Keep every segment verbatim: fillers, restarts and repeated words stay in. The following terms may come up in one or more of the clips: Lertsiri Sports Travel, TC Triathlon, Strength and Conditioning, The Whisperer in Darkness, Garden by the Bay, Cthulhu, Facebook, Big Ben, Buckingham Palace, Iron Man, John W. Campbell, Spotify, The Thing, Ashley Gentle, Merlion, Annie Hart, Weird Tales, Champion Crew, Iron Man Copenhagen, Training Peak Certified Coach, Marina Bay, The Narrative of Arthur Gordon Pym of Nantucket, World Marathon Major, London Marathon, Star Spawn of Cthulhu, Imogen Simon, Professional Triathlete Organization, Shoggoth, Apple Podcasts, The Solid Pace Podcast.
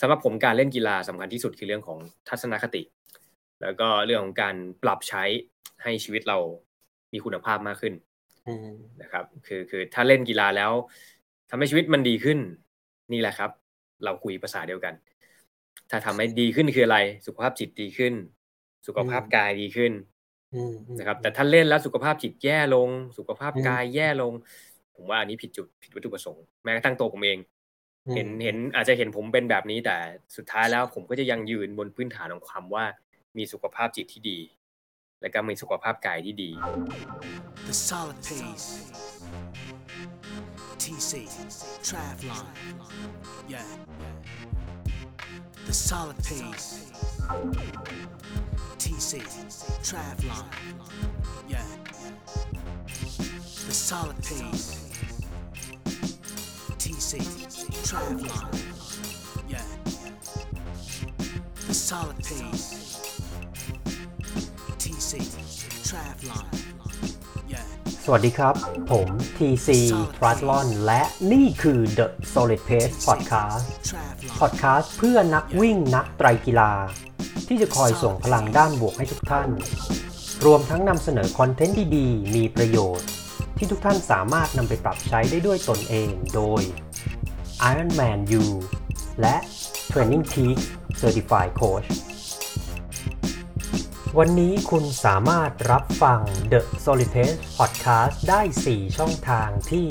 สำหรับผมการเล่นกีฬาสำคัญที่สุดคือเรื่องของทัศนคติแล้วก็เรื่องของการปรับใช้ให้ชีวิตเรามีคุณภาพมากขึ้นนะครับคือคือถ้าเล่นกีฬาแล้วทำให้ชีวิตมันดีขึ้นนี่แหละครับเราคุยภาษาเดียวกันถ้าทำให้ดีขึ้นคืออะไรสุขภาพจิตดีขึ้นสุขภาพกายดีขึ้นนะครับแต่ถ้าเล่นแล้วสุขภาพจิตแย่ลงสุขภาพกายแย่ลงผมว่าอันนี้ผิดจุดผิดวัตถุประสงค์แม้กระทั่งตัวผมเองเห็นเห็นอาจจะเห็นผมเป็นแบบนี้แต่สุดท้ายแล้วผมก็จะยังยืนบนพื้นฐานของความว่ามีสุขภาพจิตที่ดีและก็มีสุขภาพกายที่ดี The Solid Pace ที ซี Triathlon Yeah The Solid Pace ที ซี Triathlon Yeah The Solid Pace ที ซี Triathlon Yeah The Solid Paceสวัสดีครับผม ที ซี Triathlon และนี่คือ The Solid Pace Podcast Podcast เพื่อนักวิ่งนักไตรกีฬาที่จะคอยส่งพลังด้านบวกให้ทุกท่านรวมทั้งนำเสนอคอนเทนต์ดีๆมีประโยชน์ที่ทุกท่านสามารถนำไปปรับใช้ได้ด้วยตนเองโดย Iron Man U และ Training Peak Certified Coachวันนี้คุณสามารถรับฟัง The Solid Pace Podcast ได้สี่ช่องทางที่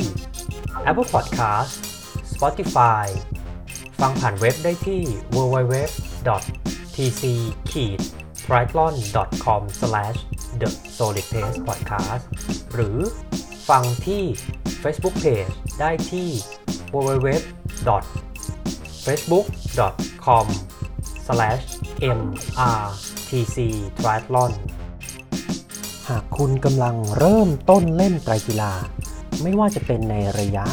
Apple Podcasts Spotify ฟังผ่านเว็บได้ที่ ดับเบิลยู ดับเบิลยู ดับเบิลยู ดอท ที ซี ไตรแอธลอน ดอท คอม สแลช เดอะ โซลิด เพซ พอดแคสต์ หรือฟังที่ Facebook Page ได้ที่ ดับเบิลยู ดับเบิลยู ดับเบิลยู ดอท เฟซบุ๊ก ดอท คอม สแลช เอ็ม อาร์ ที ซี ไตรแอธลอน หากคุณกำลังเริ่มต้นเล่นไตรกีฬาไม่ว่าจะเป็นในระยะ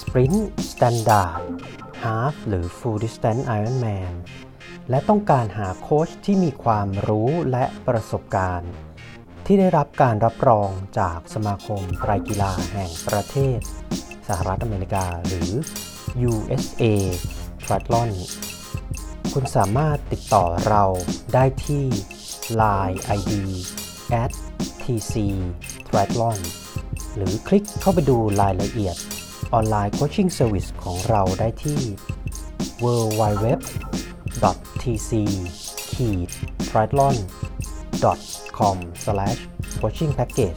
Sprint Standard Half หรือ Full Distance Ironman และต้องการหาโค้ชที่มีความรู้และประสบการณ์ที่ได้รับการรับรองจากสมาคมไตรกีฬาแห่งประเทศสหรัฐอเมริกาหรือ ยู เอส เอ Triathlonคุณสามารถติดต่อเราได้ที่ ไลน์ ไอ ดี แอท ที ซี ไตรแอธลอน หรือคลิกเข้าไปดูรายละเอียดออนไลน์โคชชิ่งเซอร์วิสของเราได้ที่ ดับเบิลยู ดับเบิลยู ดับเบิลยู ดอท ที ซี ไตรแอธลอน ดอท คอม สแลช โคชชิ่งแพ็คเกจ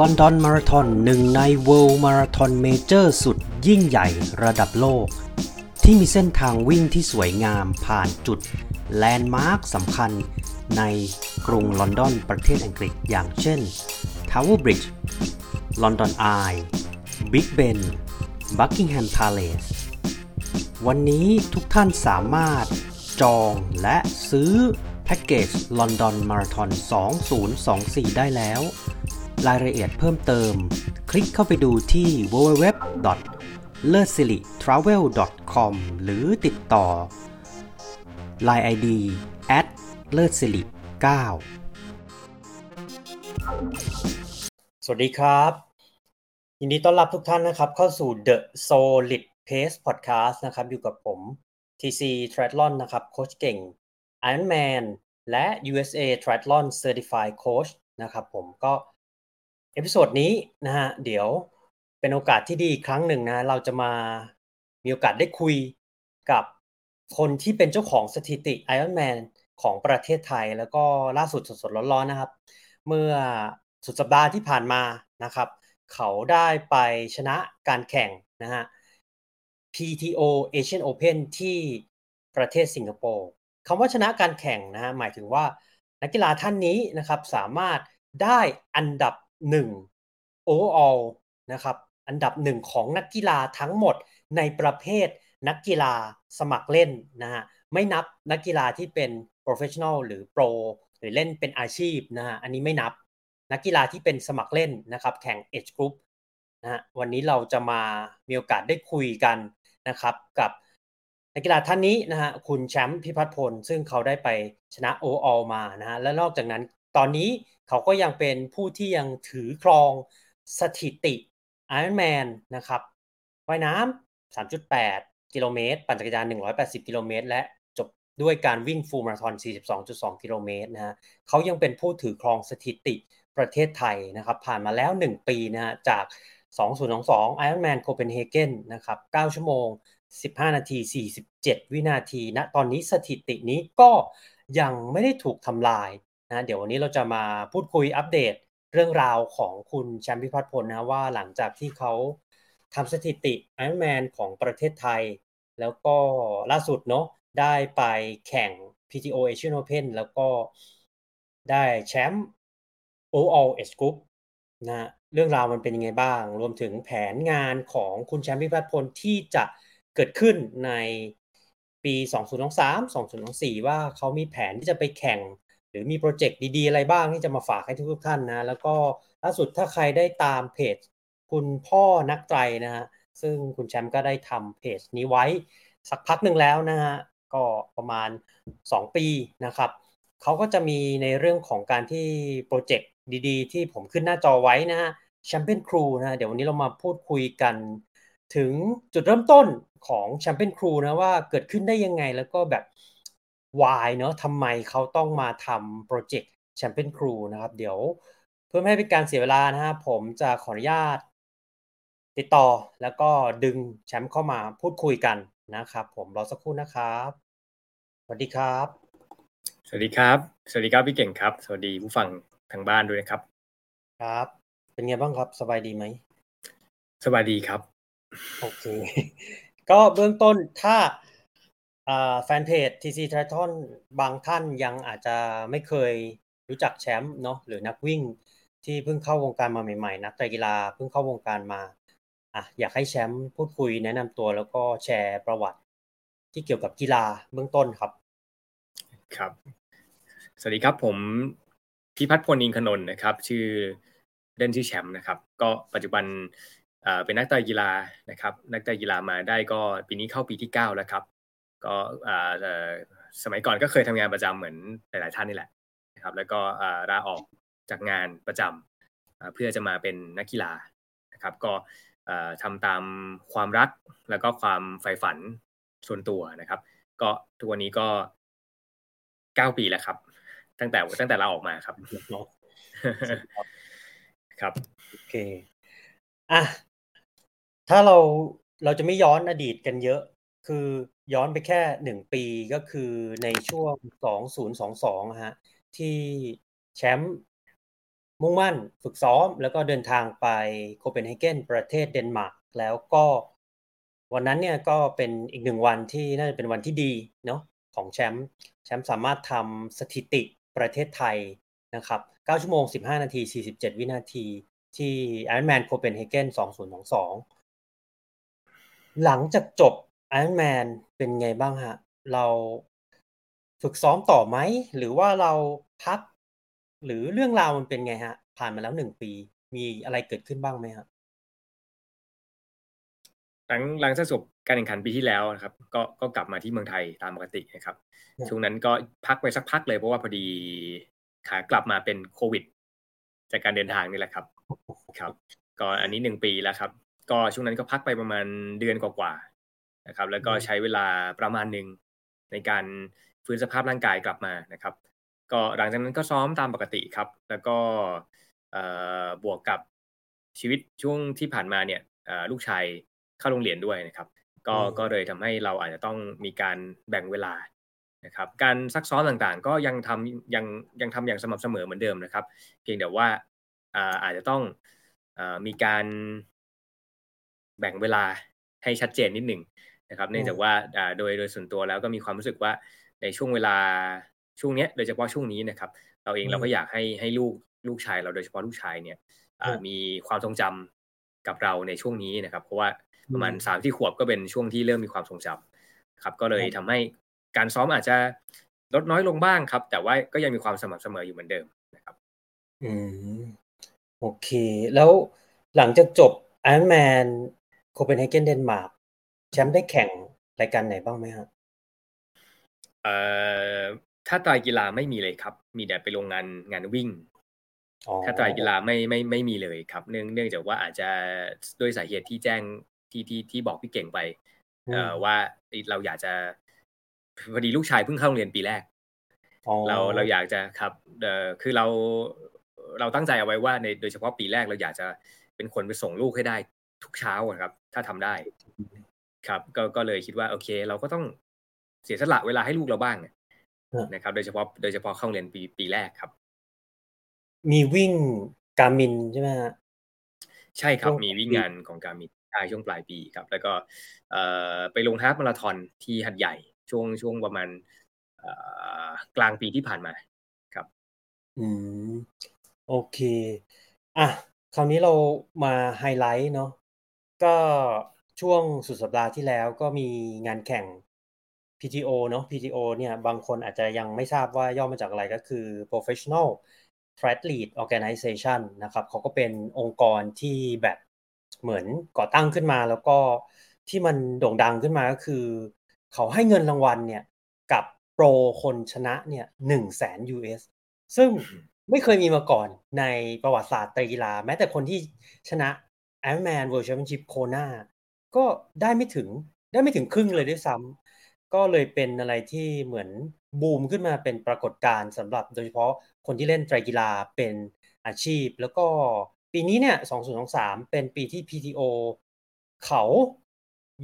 London Marathon หนึ่งใน World Marathon Major สุดยิ่งใหญ่ระดับโลกที่มีเส้นทางวิ่งที่สวยงามผ่านจุดแลนด์มาร์คสำคัญในกรุงลอนดอนประเทศอังกฤษอย่างเช่น Tower Bridge London Eye Big Ben Buckingham Palace วันนี้ทุกท่านสามารถจองและซื้อแพ็กเกจ London Marathon สองพันยี่สิบสี่ ได้แล้วรายละเอียดเพิ่มเติมคลิกเข้าไปดูที่ ดับเบิลยู ดับเบิลยู ดับเบิลยู ดอท เลิศสิริ ทราเวล ดอท คอม หรือติดต่อ ไลน์ ไอ ดี แอท เลิศสิริ เก้า สวัสดีครับยินดีต้อนรับทุกท่านนะครับเข้าสู่ The Solid Pace Podcast นะครับอยู่กับผม ที ซี Triathlon นะครับโค้ชเก่ง Iron Man และ ยู เอส เอ Triathlon Certified Coach นะครับผมก็เอพิโซดนี้นะฮะเดี๋ยวเป็นโอกาสที่ดีครั้งหนึ่งนะเราจะมามีโอกาสได้คุยกับคนที่เป็นเจ้าของสถิติ Iron Man ของประเทศไทยแล้วก็ล่าสุดสดๆร้อนๆนะครับเมื่อสุดสัปดาห์ที่ผ่านมานะครับเขาได้ไปชนะการแข่งนะฮะ พี ที โอ Asian Open ที่ประเทศสิงคโปร์คำว่าชนะการแข่งนะฮะหมายถึงว่านักกีฬาท่านนี้นะครับสามารถได้อันดับหนึ่ง Overall นะครับอันดับหนึ่งของนักกีฬาทั้งหมดในประเภทนักกีฬาสมัครเล่นนะฮะไม่นับนักกีฬาที่เป็น professional หรือ pro หรือเล่นเป็นอาชีพนะฮะอันนี้ไม่นับนักกีฬาที่เป็นสมัครเล่นนะครับแข่ง age group นะฮะวันนี้เราจะมามีโอกาสได้คุยกันนะครับกับนักกีฬาท่านนี้นะฮะคุณแชมป์พิพัฒน์พลซึ่งเขาได้ไปชนะ overall มานะฮะและนอกจากนั้นตอนนี้เขาก็ยังเป็นผู้ที่ยังถือครองสถิติIron Man นะครับว่ายน้ำ สามจุดแปด กิโลเมตรปั่นจักรยานหนึ่งร้อยแปดสิบกิโลเมตรและจบด้วยการวิ่งฟูลมาราธอน สี่สิบสองจุดสอง กิโลเมตรนะฮะเขายังเป็นผู้ถือครองสถิติประเทศไทยนะครับผ่านมาแล้วหนึ่งปีนะฮะจากสองพันยี่สิบสอง Iron Man Copenhagen นะครับเก้าชั่วโมงสิบห้านาทีสี่สิบเจ็ดวินาทีนะตอนนี้สถิตินี้ก็ยังไม่ได้ถูกทำลายนะเดี๋ยววันนี้เราจะมาพูดคุยอัปเดตเรื่องราวของคุณแชมป์พิพัฒน์พลนะว่าหลังจากที่เขาทำสถิติ Iron Man ของประเทศไทยแล้วก็ล่าสุดเนาะได้ไปแข่ง พี ที โอ Asian Open แล้วก็ได้แชมป์ Overall Age Group นะเรื่องราวมันเป็นยังไงบ้างรวมถึงแผนงานของคุณแชมป์พิพัฒน์พลที่จะเกิดขึ้นในปีสองพันยี่สิบสาม สองพันยี่สิบสี่ว่าเขามีแผนที่จะไปแข่งหรือมีโปรเจกต์ดีๆอะไรบ้างที่จะมาฝากให้ทุกๆท่านนะแล้วก็ล่าสุดถ้าใครได้ตามเพจคุณพ่อนักไตรนะฮะซึ่งคุณแชมป์ก็ได้ทำเพจนี้ไว้สักพักหนึ่งแล้วนะฮะก็ประมาณสองปีนะครับเขาก็จะมีในเรื่องของการที่โปรเจกต์ดีๆที่ผมขึ้นหน้าจอไว้นะฮะ Champion Crew นะเดี๋ยววันนี้เรามาพูดคุยกันถึงจุดเริ่มต้นของ Champion Crew นะว่าเกิดขึ้นได้ยังไงแล้วก็แบบ why เนอะทำไมเขาต้องมาทำโปรเจกต์ Champion Crew นะครับเดี๋ยวเพื่อไม่ให้เป็นการเสียเวลานะฮะผมจะขออนุญาตติดต่อแล้วก็ดึงแชมป์เข้ามาพูดคุยกันนะครับผมรอสักครู่นะครับสวัสดีครับสวัสดีครับสวัสดีครับพี่เก่งครับสวัสดีผู้ฟังทางบ้านด้วยนะครับครับเป็นไงบ้างครับสบายดีไหมสบายดีครับโอเค ก็เบื้องต้นถ้าแฟนเพจ ที ซี Triathlon บางท่านยังอาจจะไม่เคยรู้จักแชมป์เนาะหรือนักวิ่งที่เพิ่งเข้าวงการมาใหม่ๆนักไตรกีฬาเพิ่งเข้าวงการมาอ่ะอยากให้แชมป์พูดคุยแนะนำตัวแล้วก็แชร์ประวัติที่เกี่ยวกับกีฬาเบื้องต้นครับครับสวัสดีครับผมพิพัฒน์พลอินทนนท์นะครับชื่อเล่นชื่อแชมป์นะครับก็ปัจจุบันเอ่อเป็นนักไตรกีฬานะครับนักไตรกีฬามาได้ก็ปีนี้เข้าปีที่เก้าแล้วครับก็เอ่อสมัยก่อนก็เคยทำงานประจำเหมือนหลายๆท่านนี่แหละนะครับแล้วก็เอ่อลาออกจากงานประจำเพื่อจะมาเป็นนักกีฬานะครับก็ทำตามความรักแล้วก็ความใฝ่ฝันส่วนตัวนะครับก็ทุกวันนี้ก็เก้าปีแล้วครับตั้งแต่ตั้งแต่เราออกมาครับครับโอเคอ่ะถ้าเราเราจะไม่ย้อนอดีตกันเยอะคือย้อนไปแค่หนึ่งปีก็คือในช่วงสองพันยี่สิบสองฮะที่แชมป์มุ่งมั่นฝึกซ้อมแล้วก็เดินทางไปโคเปนเฮเกนประเทศเดนมาร์กแล้วก็วันนั้นเนี่ยก็เป็นอีกหนึ่งวันที่น่าจะเป็นวันที่ดีเนาะของแชมป์แชมป์สามารถทำสถิติประเทศไทยนะครับเก้าชั่วโมงสิบห้านาทีสี่สิบเจ็ดวินาทีที่ Iron Man Copenhagen สองพันยี่สิบสองหลังจากจบ Iron Man เป็นไงบ้างฮะเราฝึกซ้อมต่อไหมหรือว่าเราพักหรือเรื่องราวมันเป็นไงฮะผ่านมาแล้วหนึ่งปีมีอะไรเกิดขึ้นบ้างไหมฮะหลังหลังจากจบการแข่งขันปีที่แล้วนะครับก็ก็กลับมาที่เมืองไทยตามปกตินะครับช่วงนั้นก็พักไปสักพักเลยเพราะว่าพอดีขากลับมาเป็นโควิดจากการเดินทางนี่แหละครับครับก็อันนี้หนึ่งปีแล้วครับก็ช่วงนั้นก็พักไปประมาณเดือนกว่าๆนะครับแล้วก็ใช้เวลาประมาณนึงในการฟื้นสภาพร่างกายกลับมานะครับก็หลังจากนั้นก็ซ้อมตามปกติครับแล้วก็บวกกับชีวิตช่วงที่ผ่านมาเนี่ยลูกชายเข้าโรงเรียนด้วยนะครับก็ก็เลยทำให้เราอาจจะต้องมีการแบ่งเวลานะครับการซักซ้อมต่างๆก็ยังทำยังยังทำอย่างสม่ำเสมอเหมือนเดิมนะครับเพียงแต่ว่าอาจจะต้องมีการแบ่งเวลาให้ชัดเจนนิดหนึ่งนะครับเนื่องจากว่าโดยโดยส่วนตัวแล้วก็มีความรู้สึกว่าในช่วงเวลาช่วงนี้โดยเฉพาะช่วงนี้นะครับเราเองเราก็อยากให้ให้ลูกลูกชายเราโดยเฉพาะลูกชายเนี่ยมีความทรงจำกับเราในช่วงนี้นะครับเพราะว่าประมาณสามที่ขวบก็เป็นช่วงที่เริ่มมีความทรงจำครับก็เลยทำให้การซ้อมอาจจะลดน้อยลงบ้างครับแต่ว่าก็ยังมีความสม่ำเสมออยู่เหมือนเดิมนะครับอืมโอเคแล้วหลังจากจบ Iron Man Copenhagen Denmark แชมป์ได้แข่งรายการไหนบ้างไหมฮะเอ่อถ้าไตรกีฬาไม่มีเลยครับมีแต่ไปลงงานงานวิ่งถ้าไตรกีฬาไม่ไม่ไม่มีเลยครับเนื่องเนื่องจากว่าอาจจะด้วยสาเหตุที่แจ้งที่ที่ที่บอกพี่เก่งไป ว่าเราอยากจะพอดีลูกชายเพิ่งเข้าโรงเรียนปีแรกเราเราอยากจะครับคือเราเราตั้งใจเอาไว้ว่าในโดยเฉพาะปีแรกเราอยากจะเป็นคนไปส่งลูกให้ได้ทุกเช้าครับถ้าทำได้ครับก็ก็เลยคิดว่าโอเคเราก็ต้องเสียสละเวลาให้ลูกเราบ้างนะครับโดยเฉพาะโดยเฉพาะเข้าเรียนปีปีแรกครับมีวิ่งการ์มินใช่ไหมฮะใช่ครับมีวิ่งงานของการ์มินใช่ช่วงปลายปีครับแล้วก็ไปลงฮาล์ฟมาราธอนที่หัดใหญ่ช่วงช่วงประมาณกลางปีที่ผ่านมาครับอืมโอเคอ่ะคราวนี้เรามาไฮไลท์เนาะก็ช่วงสุดสัปดาห์ที่แล้วก็มีงานแข่ง พี ที โอ เนาะ พี ที โอ เนี่ยบางคนอาจจะยังไม่ทราบว่าย่อมาจากอะไรก็คือ Professional Triathlete Organization นะครับเขาก็เป็นองค์กรที่แบบเหมือนก่อตั้งขึ้นมาแล้วก็ที่มันโด่งดังขึ้นมาก็คือเขาให้เงินรางวัลเนี่ยกับโปรคนชนะเนี่ย หนึ่งแสน ยู เอส ซึ่งไม่เคยมีมาก่อนในประวัติศาสตร์กีฬาแม้แต่คนที่ชนะ Iron Man World Championship โคนาก็ได้ไม่ถึงได้ไม่ถึงครึ่งเลยด้วยซ้ำก็เลยเป็นอะไรที่เหมือนบูมขึ้นมาเป็นปรากฏการณ์สำหรับโดยเฉพาะคนที่เล่นไตรกีฬาเป็นอาชีพแล้วก็ปีนี้เนี่ยสองพันยี่สิบสามเป็นปีที่ พี ที โอ เขา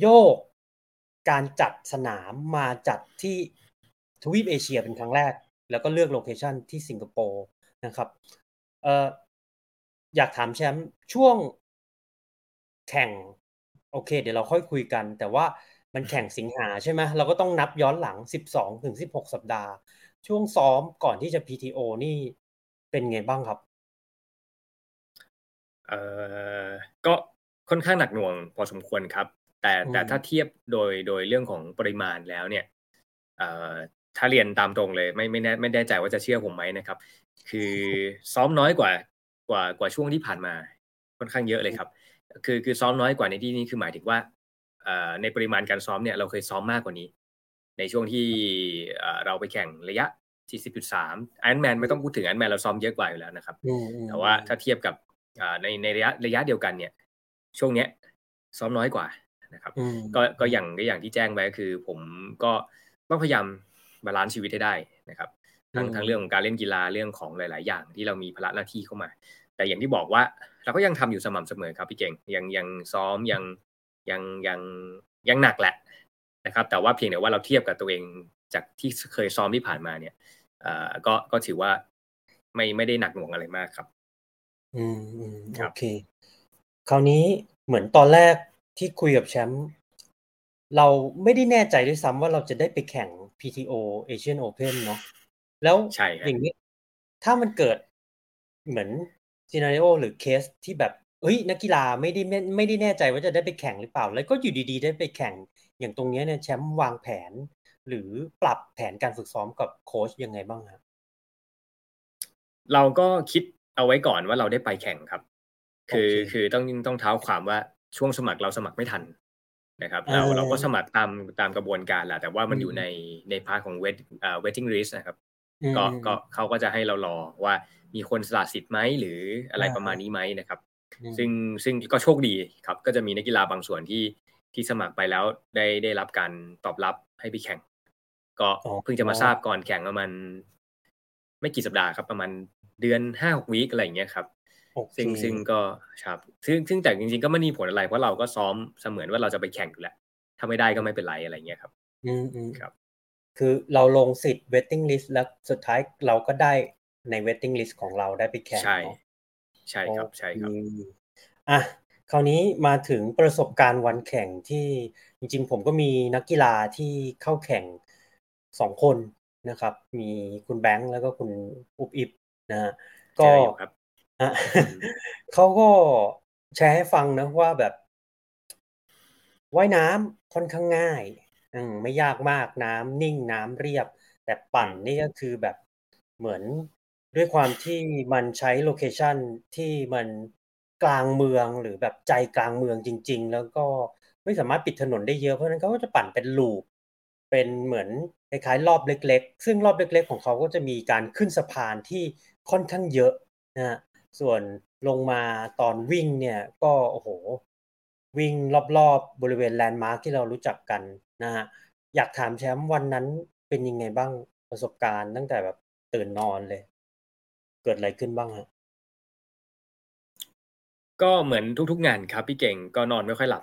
โยกการจัดสนามมาจัดที่ทวีปเอเชียเป็นครั้งแรกแล้วก็เลือกโลเคชั่นที่สิงคโปร์นะครับเอ่ออยากถามแชมป์ช่วงแข่งโอเคเดี๋ยวเราค่อยคุยกันแต่ว่ามันแข่งสิงหาใช่ไหมเราก็ต้องนับย้อนหลัง สิบสองถึงสิบหก สัปดาห์ช่วงซ้อมก่อนที่จะ พี ที โอ นี่เป็นไงบ้างครับเอ่อก็ค่อนข้างหนักหน่วงพอสมควรครับแต่แต่ถ้าเทียบโดยโดยเรื่องของปริมาณแล้วเนี่ยเอ่อถ้าเรียนตามตรงเลยไม่ไม่แน่ไม่แน่ใจว่าจะเชื่อผมไหมนะครับคือซ้อมน้อยกว่ากว่ากว่าช่วงที่ผ่านมาค่อนข้างเยอะเลยครับคือคือซ้อมน้อยกว่าในที่นี้คือหมายถึงว่าในปริมาณการซ้อมเนี่ยเราเคยซ้อมมากกว่านี้ในช่วงที่เราไปแข่งระยะ สี่สิบจุดสาม Iron Man ไม่ต้องพูดถึง Iron Man เราซ้อมเยอะกว่าอยู่แล้วนะครับแต่ว่าถ้าเทียบกับในในระยะระยะเดียวกันเนี่ยช่วงเนี้ยซ้อมน้อยกว่านะครับก็ก็อย่างก็อย่างที่แจ้งไว้ก็คือผมก็ต้องพยายามบาลานซ์ชีวิตให้ได้นะครับทั้งทั้งเรื่องของการเล่นกีฬาเรื่องของหลายๆอย่างที่เรามีภาระหน้าที่เข้ามาแต่อย่างที่บอกว่าเราก็ยังทำอยู่สม่ำเสมอครับพี่เก่งยังยังซ้อมยังยังยังยังหนักแหละนะครับแต่ว่าเพียงแต่ว่าเราเทียบกับตัวเองจากที่เคยซ้อมที่ผ่านมาเนี่ยเอ่อก็ก็ถือว่าไม่ไม่ได้หนักหน่วงอะไรมากครับอืมโอเคคราวนี้เหมือนตอนแรกที่คุยกับแชมป์เราไม่ได้แน่ใจด้วยซ้ำว่าเราจะได้ไปแข่ง พี ที โอ Asian Open เนาะแล้วอย่างนี้ถ้ามันเกิดเหมือนซีนาริโอหรือเคสที่แบบเฮ้ยนักกีฬาไม่ได้ไม่ไม่ได้แน่ใจว่าจะได้ไปแข่งหรือเปล่าแล้วก็อยู่ดีๆได้ไปแข่งอย่างตรงนี้เนี่ยแชมป์วางแผนหรือปรับแผนการฝึกซ้อมกับโค้ชยังไงบ้างครับเราก็คิดเอาไว้ก่อนว่าเราได้ไปแข่งครับ okay. คือคือต้องต้องเท้าความว่าช่วงสมัครเราสมัครไม่ทันนะครับเราเราก็สมัครตามตามกระบวนการแหละแต่ว่ามันอยู่ในในพาร์ทของเวทอ่า waiting list นะครับก็ก็เขาก็จะให้เรารอว่ามีคนสละสิทธิ์ไหมหรืออะไรประมาณนี้ไหมนะครับซึ่งซึ่งก็โชคดีครับก็จะมีนักกีฬาบางส่วนที่ที่สมัครไปแล้วได้ได้รับการตอบรับให้ไปแข่งก็เพิ่งจะมาทราบก่อนแข่งประมาณไม่กี่สัปดาห์ครับประมาณเดือน ห้าหก วีคอะไรอย่างเงี้ยครับซึ่งซึ่งก็ครับซึ่งซึ่งแต่จริงๆก็ไม่มีผลอะไรเพราะเราก็ซ้อมเสมือนว่าเราจะไปแข่งอยู่แล้วถ้าไม่ได้ก็ไม่เป็นไรอะไรอย่างเงี้ยครับอืมครับคือเราลงสิทธิ์ waiting list แล้วสุดท้ายเราก็ได้ใน waiting list ของเราได้ไปแข่งใช่ใช่ครับใช่ครับอ่ะคราวนี้มาถึงประสบการณ์วันแข่งที่จริงๆผมก็มีนักกีฬาที่เข้าแข่งสองคนนะครับมีคุณแบงค์แล้วก็คุณอุบอิบนะฮะก็เขาก็แชร์ให้ฟังนะว่าแบบว่ายน้ำค่อนข้างง่ายไม่ยากมากน้ำนิ่งน้ำเรียบแต่ปั่นนี่ก็คือแบบเหมือนด้วยความที่มันใช้โลเคชั่นที่มันกลางเมืองหรือแบบใจกลางเมืองจริงๆแล้วก็ไม่สามารถปิดถนนได้เยอะเพราะฉะนั้นเขาก็จะปั่นเป็นลูปเป็นเหมือนคล้ายๆรอบเล็กๆซึ่งรอบเล็กๆของเขาก็จะมีการขึ้นสะพานที่ค่อนข้างเยอะนะส่วนลงมาตอนวิ่งเนี่ยก็โอ้โห วิ่งรอบๆบริเวณแลนด์มาร์คที่เรารู้จักกันนะฮะอยากถามแชมป์วันนั้นเป็นยังไงบ้างประสบการณ์ตั้งแต่แบบตื่นนอนเลยเกิดอะไรขึ้นบ้างฮะก็เหมือนทุกๆงานครับพี่เก่งก็นอนไม่ค่อยหลับ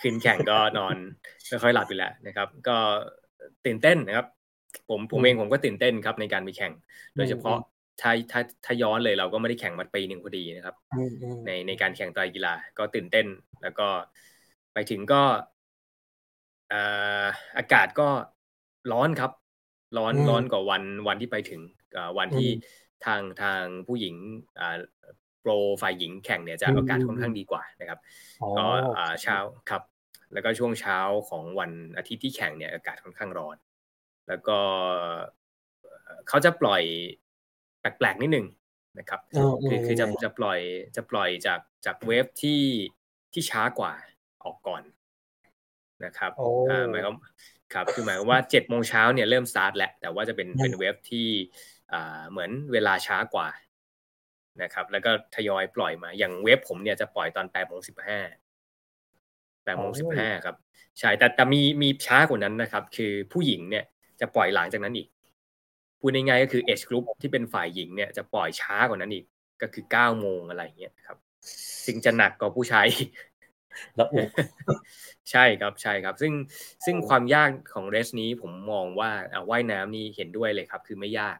คืนแข่งก็นอนไม่ค่อยหลับอยู่แล้วนะครับก็ตื่นเต้นนะครับผมผมเองผมก็ตื่นเต้นครับในการไปแข่งโดยเฉพาะถ้าถ้าถ้าย้อนเลยเราก็ไม่ได้แข่งมาปีหนึ่งพอดีนะครับในในการแข่งไตรกีฬาก็ตื่นเต้นแล้วก็ไปถึงก็เอ่ออากาศก็ร้อนครับร้อนร้อนกว่าวันวันที่ไปถึงวันที่ทางทางผู้หญิงอ่าโปรฝ่ายหญิงแข่งเนี่ยจะอากาศค่อนข้างดีกว่านะครับก็อ่าเช้าครับแล้วก็ช่วงเช้าของวันอาทิตย์ที่แข่งเนี่ยอากาศค่อนข้างร้อนแล้วก็เขาจะปล่อยแปลกๆนิดนึงนะครับคือคือจะจะปล่อยจะปล่อยจากจากเวฟที่ที่ช้ากว่าออกก่อนนะครับอ่าหมายความครับคือหมายความว่าเจ็ดโมงเช้าเนี่ยเริ่มสตาร์ทแล้วแต่ว่าจะเป็นเป็นเวฟที่อ่าเหมือนเวลาช้ากว่านะครับแล้วก็ทยอยปล่อยมาอย่างเวฟผมเนี่ยจะปล่อยตอน แปดโมงสิบห้า แปดโมงสิบห้า ครับใช่แต่แต่มีมีช้ากว่านั้นนะครับคือผู้หญิงเนี่ยจะปล่อยหลังจากนั้นอีกพูดง่ายๆก็คือ Age Group ที่เป็นฝ่ายหญิงเนี่ยจะปล่อยช้ากว่านั้นอีกก็คือ เก้าโมงอะไรอย่างเงี้ยครับซึ่งจะหนักกว่าผู้ชายแล้วโอ้ใช่ครับใช่ครับซึ่งซึ่งความยากของเรสนี้ผมมองว่าอ่ะว่ายน้ำนี่เห็นด้วยเลยครับคือไม่ยาก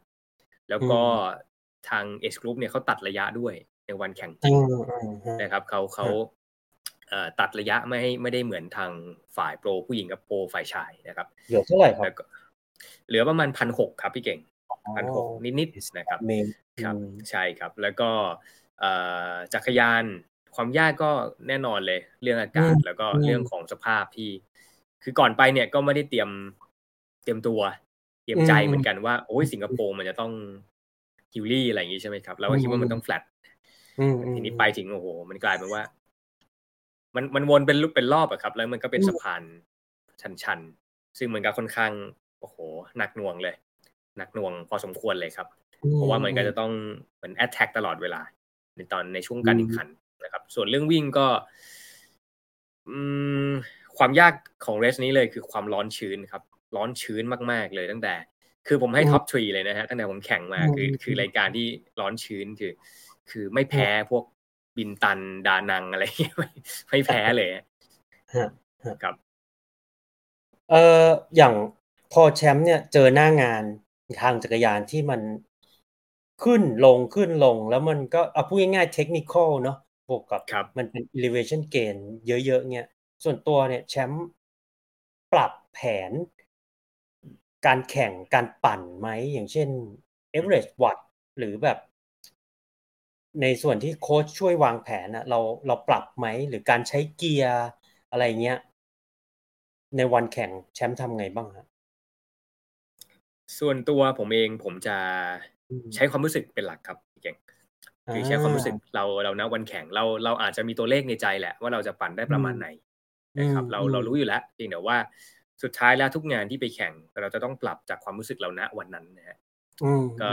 แล้วก็ทาง Age Group เนี่ยเขาตัดระยะด้วยในวันแข่งจริงนะครับเขาเขาตัดระยะไม่ให้ไม่ได้เหมือนทางฝ่ายโปรผู้หญิงกับโปรฝ่ายชายนะครับเหลือเท่าไหร่ครับเหลือประมาณ หนึ่งพันหกร้อย ครับพี่เก่ง หนึ่งพันหกร้อย นิดๆนะครับครับใช่ครับแล้วก็จักรยานความยากก็แน่นอนเลยเรื่องอากาศแล้วก็เรื่องของสภาพที่คือก่อนไปเนี่ยก็ไม่ได้เตรียมเตรียมตัวเตรียมใจเหมือนกันว่าโอ้ยสิงคโปร์มันจะต้องฮิลลี่อะไรอย่างงี้ใช่ไหมครับเราก็คิดว่ามันต้องแฟลตทีนี้ไปถึงโอ้โหมันกลายเป็นว่ามันมันวนเป็นรูปเป็นรอบอะครับแล้วมันก็เป็นสะพานชันๆซึ่งมันก็ค่อนข้างโอ้โหหนักหน่วงเลยหนักหน่วงพอสมควรเลยครับเพราะว่ามันก็จะต้องเหมือนแอตแทคตลอดเวลาในตอนในช่วงการแข่งขันนะครับส่วนเรื่องวิ่งก็ความยากของเรสนี้เลยคือความร้อนชื้นครับร้อนชื้นมากๆเลยตั้งแต่คือผมให้ท็อปสามเลยนะฮะตั้งแต่ผมแข่งมาคือคือรายการที่ร้อนชื้นคือคือไม่แพ้พวกบินตันดานังอะไรอย่างเงี้ยไม่แพ้เลยครับเอ่ออย่างพอแชมป์เนี่ยเจอหน้างานทางจักรยานที่มันขึ้นลงขึ้นลงแล้วมันก็เอาพูดง่ายๆเทคนิคอลเนาะบวกกับมันเป็น elevation gain เยอะๆเนี่ยส่วนตัวเนี่ยแชมป์ปรับแผนการแข่งการปั่นไหมอย่างเช่น average watt หรือแบบในส่วนที่โค้ชช่วยวางแผนนะเราเราปรับไหมหรือการใช้เกียร์อะไรเงี้ยในวันแข่งแชมป์ทำไงบ้างฮะส่วนตัวผมเองผมจะใช้ความรู้สึกเป็นหลักครับเก่งคือใช้ความรู้สึกเราเราณวันแข่งเราเราอาจจะมีตัวเลขในใจแหละว่าเราจะปั่นได้ประมาณไหนนะครับเราเรารู้อยู่แล้วเพียงแต่ว่าสุดท้ายแล้วทุกงานที่ไปแข่งเราจะต้องปรับจากความรู้สึกเราณวันนั้นนะฮะก็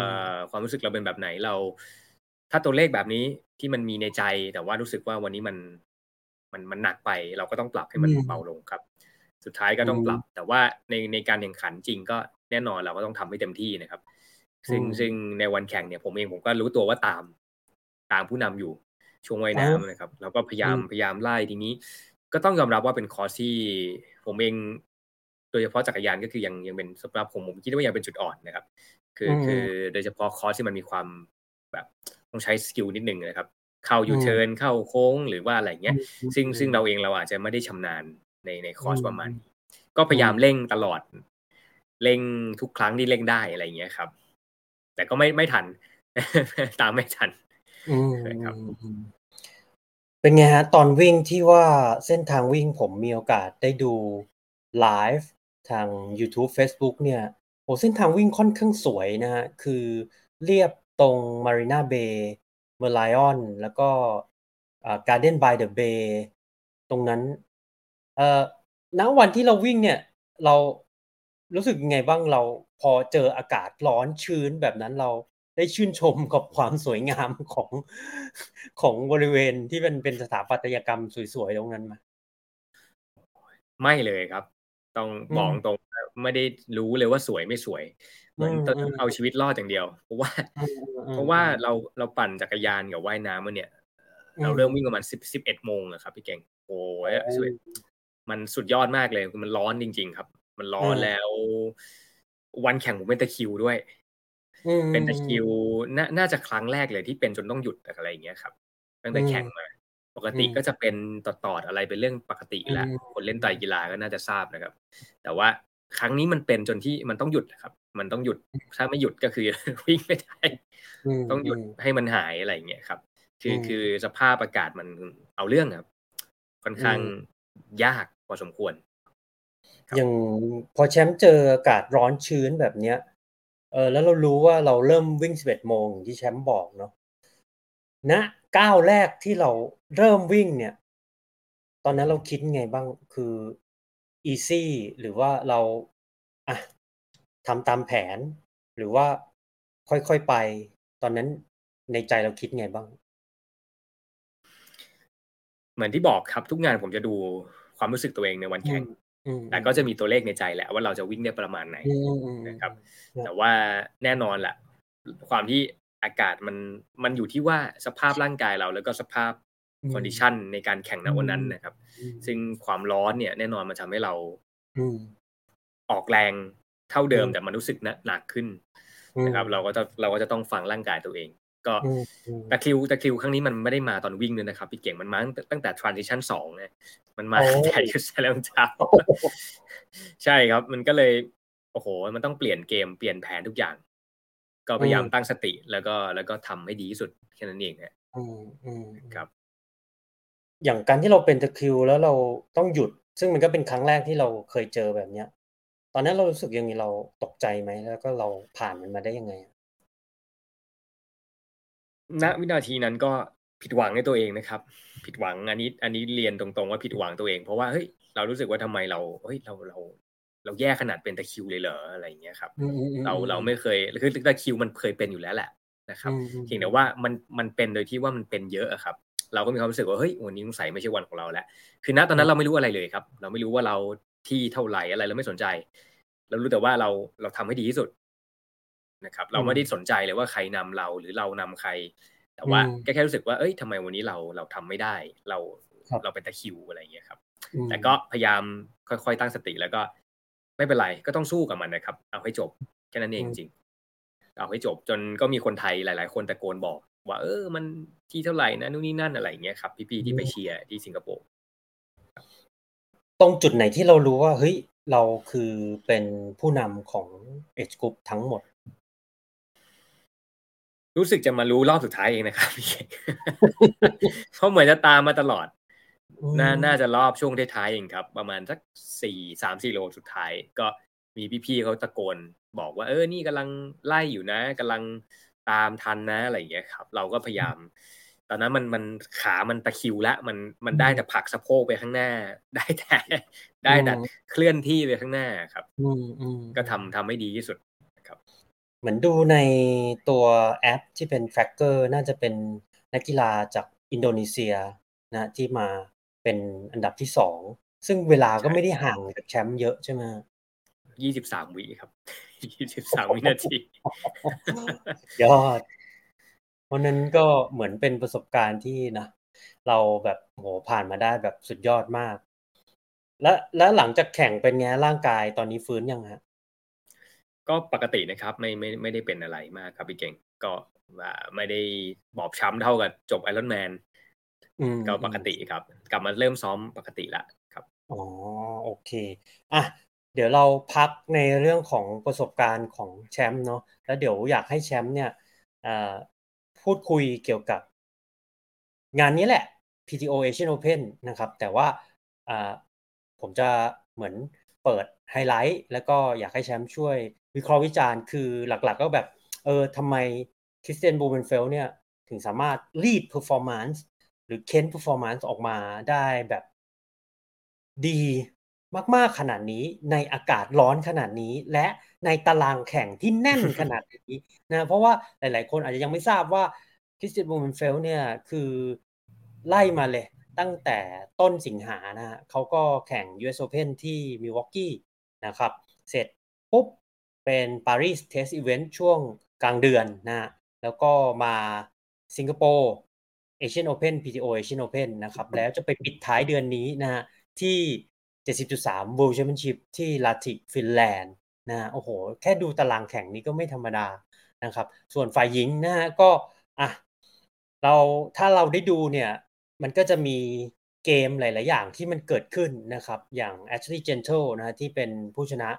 ความรู้สึกเราเป็นแบบไหนเราถ้าตัวเลขแบบนี้ที่มันมีในใจแต่ว่ารู้สึกว่าวันนี้มันมันมันหนักไปเราก็ต้องปรับให้มันเบาลงครับสุดท้ายก็ต้องปรับแต่ว่าในในการแข่งขันจริงก็แน่นอนเราก็ต้องทำให้เต็มที่นะครับซึ่งซึ่งในวันแข่งเนี่ยผมเองผมก็รู้ตัวว่าตามตามผู้นำอยู่ช่วงว่ายน้ำนะครับเราก็พยายามพยายามไล่ทีนี้ก็ต้องยอมรับว่าเป็นคอร์สที่ผมเองโดยเฉพาะจักรยานก็คือยังยังเป็นสำหรับผมผมคิดว่ายังเป็นจุดอ่อนนะครับคือคือโดยเฉพาะคอร์สที่มันมีความแบบต้องใช้สกิลนิดนึงนะครับเข้ายูเทิร์นเข้าโค้งหรือว่าอะไรเงี้ยซึ่งซึ่งเราเองเราอาจจะไม่ได้ชำนาญในในคอร์สประมาณนี้ก็พยายามเร่งตลอดเร่งทุกครั้งที่เร่งได้อะไรเงี้ยครับแต่ก็ไม่ไม่ทันตามไม่ทันครับเป็นไงฮะตอนวิ่งที่ว่าเส้นทางวิ่งผมมีโอกาสได้ดูไลฟ์ทาง YouTube Facebook เนี่ยโอ้เส้นทางวิ่งค่อนข้างสวยนะฮะคือเรียบตรง Marina Bay Merlion แล้วก็อ่า Garden by the Bay ตรงนั้นเอ่อณวันที่เราวิ่งเนี่ยเรารู้สึกยังไงบ้างเราพอเจออากาศร้อนชื้นแบบนั้นเรา ได้ชื่นชมกับความสวยงามของของบริเวณที่มันเป็นสถาปัตยกรรมสวยๆตรงนั้นมาไม่เลยครับต้องบอกตรงไม่ได้รู้เลยว่าสวยไม่สวยเหมือนต้องเอาชีวิตรอดอย่างเดียวเพราะว่าเพราะว่าเราเราปั่นจักรยานกับว่ายน้ำมันเนี่ยเราเริ่มวิ่งประมาณสิบ สิบเอ็ดโมงอะครับพี่เก่งโอ้ยสวยมันสุดยอดมากเลยมันร้อนจริงๆครับมันร้อนแล้ววันแข่งผมเป็นตะคริวด้วยเป็นตะคริว น, น่าจะครั้งแรกเลยที่เป็นจนต้องหยุดอะไรอย่างเงี้ยครับตั้งแต่แข่งมาปกติก็จะเป็นตอดๆอะไรเป็นเรื่องปกติแหละคนเล่นไตรกีฬาก็น่าจะทราบนะครับแต่ว่าครั้งนี้มันเป็นจนที่มันต้องหยุดครับมันต้องหยุดถ้าไม่หยุดก็คือ วิ่งไม่ได้ต้องหยุดให้มันหายอะไรอย่างเงี้ยครับคือคือสภาพอากาศมันเอาเรื่องครับค่อนข้างยากพอสมควรอย่างพอแชมป์เจออากาศร้อนชื้นแบบเนี้ยเออแล้วเรารู้ว่าเราเริ่มวิ่งสิบเอ็ดโมงที่แชมป์บอกเนาะนะก้าวแรกที่เราเริ่มวิ่งเนี่ยตอนนั้นเราคิดไงบ้างคืออีซี่หรือว่าเราอ่ะทำตามแผนหรือว่าค่อยๆไปตอนนั้นในใจเราคิดไงบ้างเหมือนที่บอกครับทุกงานผมจะดูความรู้สึกตัวเองในวันแข่งแต่ก็จะมีตัวเลขในใจแหละว่าเราจะวิ่งได้ประมาณไหนนะครับแต่ว่าแน่นอนแหละความที่อากาศมันมันอยู่ที่ว่าสภาพร่างกายเราแล้วก็สภาพคอนดิชันในการแข่งณวันนั้นนะครับซึ่งความร้อนเนี่ยแน่นอนมันทำให้เราออกแรงเท่าเดิมแต่มันรู้สึกหนักขึ้นนะครับเราก็จะเราก็จะต้องฟังร่างกายตัวเองก็ตะคริวตะคริวครั้งนี้มันไม่ได้มาตอนวิ่งเลยนะครับพี่เก่งมันมาตั้งแต่ transition สองนะมันมาตั้งแต่ยุคแซลมจาวใช่ครับมันก็เลยโอ้โหมันต้องเปลี่ยนเกมเปลี่ยนแผนทุกอย่างก็พยายามตั้งสติแล้วก็แล้วก็ทำให้ดีที่สุดแค่นั้นเองนะนะครับอย่างการที่เราเป็นตะคริวแล้วเราต้องหยุดซึ่งมันก็เป็นครั้งแรกที่เราเคยเจอแบบเนี้ยตอนนั้นเรารู้สึกยังไงเราตกใจไหมแล้วก็เราผ่านมันมาได้ยังไงณวินาทีนั้นก็ผิดหวังในตัวเองนะครับผิดหวังอันนี้อันนี้เรียนตรงๆว่าผิดหวังตัวเองเพราะว่าเฮ้ยเรารู้สึกว่าทำไมเราเฮ้ยเราเราเราแย่ขนาดเป็นตะคริวเลยเหรออะไรอย่างเงี้ยครับเราเราไม่เคยคือตะคริวมันเคยเป็นอยู่แล้วแหละนะครับเพียงแต่ว่ามันมันเป็นโดยที่ว่ามันเป็นเยอะครับเราก็มีความรู้สึกว่าเฮ้ยวันนี้สงสัยไม่ใช่วันของเราแล้วคือณตอนนั้นเราไม่รู้อะไรเลยครับเราไม่รู้ว่าเราที่เท่าไหร่อะไรเราไม่สนใจเรารู้แต่ว่าเราเราทำให้ดีที่สุดนะครับเราไม่ได้สนใจเลยว่าใครนำเราหรือเรานำใครแต่ว่าแค่แค่รู้สึกว่าเอ้ยทำไมวันนี้เราเราทำไม่ได้เราเราเป็นตะคริวอะไรอย่างเงี้ยครับแต่ก็พยายามค่อยๆตั้งสติแล้วก็ไม่เป็นไรก็ต้องสู้กับมันนะครับเอาให้จบแค่นั้นเองจริงเอาให้จบจนก็มีคนไทยหลายๆคนตะโกนบอกว่าเออมันที่เท่าไหร่นะนู่นนี่นั่นอะไรอย่างเงี้ยครับพี่ๆที่ไปเชียร์ที่สิงคโปร์ตรงจุดไหนที่เรารู้ว่าเฮ้ยเราคือเป็นผู้นำของ Age Group ทั้งหมดรู้สึกจะมารู้รอบสุดท้ายเองนะครับพี่เพราะเหมือนจะตามมาตลอดน่าน่าจะรอบช่วงท้ายๆเองครับประมาณสักสี่ สาม สี่โลสุดท้ายก็มีพี่ๆเขาตะโกนบอกว่าเออนี่กำลังไล่อยู่นะกำลังตามทันนะอะไรอย่างเงี้ยครับเราก็พยายามตอนนั้นมันมันขามันตะคริวละมันมันได้แต่ผลักสะโพกไปข้างหน้าได้แต่ได้แต่เคลื่อนที่ไปข้างหน้าครับก็ทำทำให้ดีที่สุดเหมือนดูในตัวแอปที่เป็น tracker น่าจะเป็นนักกีฬาจากอินโดนีเซียนะที่มาเป็นอันดับที่สองซึ่งเวลาก็ไม่ได้ห่างจากแชมป์เยอะใช่ไหมยี่สิบสามวิครับยี่สิบสามวินาทียอดเพราะนั้นก็เหมือนเป็นประสบการณ์ที่นะเราแบบโหผ่านมาได้แบบสุดยอดมากและและหลังจากแข่งเป็นไงร่างกายตอนนี้ฟื้นยังฮะก็ปกตินะครับไม่ไม่ไม่ได้เป็นอะไรมากครับพี่เก่งก็ไม่ได้บอบช้ำเท่ากับจบ Iron Man ก็ปกติครับกลับมาเริ่มซ้อมปกติละครับอ๋อโอเคอ่ะเดี๋ยวเราพักในเรื่องของประสบการณ์ของแชมป์เนาะแล้วเดี๋ยวอยากให้แชมป์เนี่ยพูดคุยเกี่ยวกับงานนี้แหละ พี ที โอ Asian Open นะครับแต่ว่าผมจะเหมือนเปิดไฮไลท์แล้วก็อยากให้แชมป์ช่วยวิเคราะห์วิจารณ์คือหลักๆก็แบบเออทำไมคริสเตียนบูเมนเฟลเนี่ยถึงสามารถ lead performance หรือ Ken performance ออกมาได้แบบดี มากๆขนาดนี้ในอากาศร้อนขนาดนี้และในตารางแข่งที่แน่นขนาดนี้นะเพราะว่าหลายๆคนอาจจะยังไม่ทราบว่าคริสเตียนบูเมนเฟลเนี่ยคือไล่มาเลยตั้งแต่ต้นสิงหานะฮะเขาก็แข่ง ยู เอส Open ที่มิลวอกกี้นะครับเสร็จปุ๊บเป็น Paris Test Event ช่วงกลางเดือนนะแล้วก็มาสิงคโปร์ Asian Open พี ที โอ Asian Open นะครับแล้วจะไปปิดท้ายเดือนนี้นะฮะที่ เจ็ดสิบจุดสาม World Championship ที่ลาติกฟินแลนด์นะโอ้โหแค่ดูตารางแข่งนี้ก็ไม่ธรรมดานะครับส่วนฝ่ายหญิงนะฮะก็อ่ะเราถ้าเราได้ดูเนี่ยมันก็จะมีเกมหลายๆอย่างที่มันเกิดขึ้นนะครับอย่าง Ashley Gentle นะฮะที่เป็นผู้ชนะ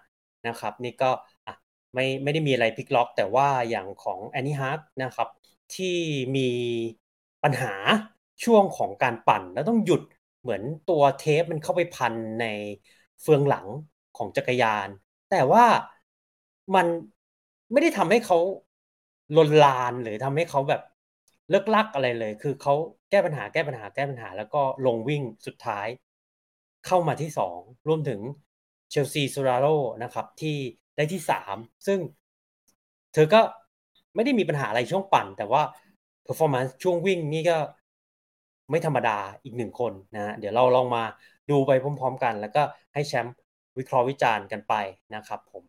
นะครับนี่ก็อ่ะไม่ไม่ได้มีอะไรพลิกล็อกแต่ว่าอย่างของ Annie Hart นะครับที่มีปัญหาช่วงของการปั่นแล้วต้องหยุดเหมือนตัวเทปมันเข้าไปพันในเฟืองหลังของจักรยานแต่ว่ามันไม่ได้ทำให้เขาลนลานหรือทำให้เขาแบบเลิกลักอะไรเลยคือเขาแก้ปัญหาแก้ปัญหาแก้ปัญหาแล้วก็ลงวิ่งสุดท้ายเข้ามาที่สองรวมถึงเชลซีซูราโร่นะครับที่ได้ที่สามซึ่งเธอก็ไม่ได้มีปัญหาอะไรช่วงปั่นแต่ว่า performance ช่วงวิ่งนี่ก็ไม่ธรรมดาอีกหนึ่งคนนะเดี๋ยวเราลองมาดูไปพร้อมๆกันแล้วก็ให้แชมป์วิเคราะห์วิจารณ์กันไปนะครับผม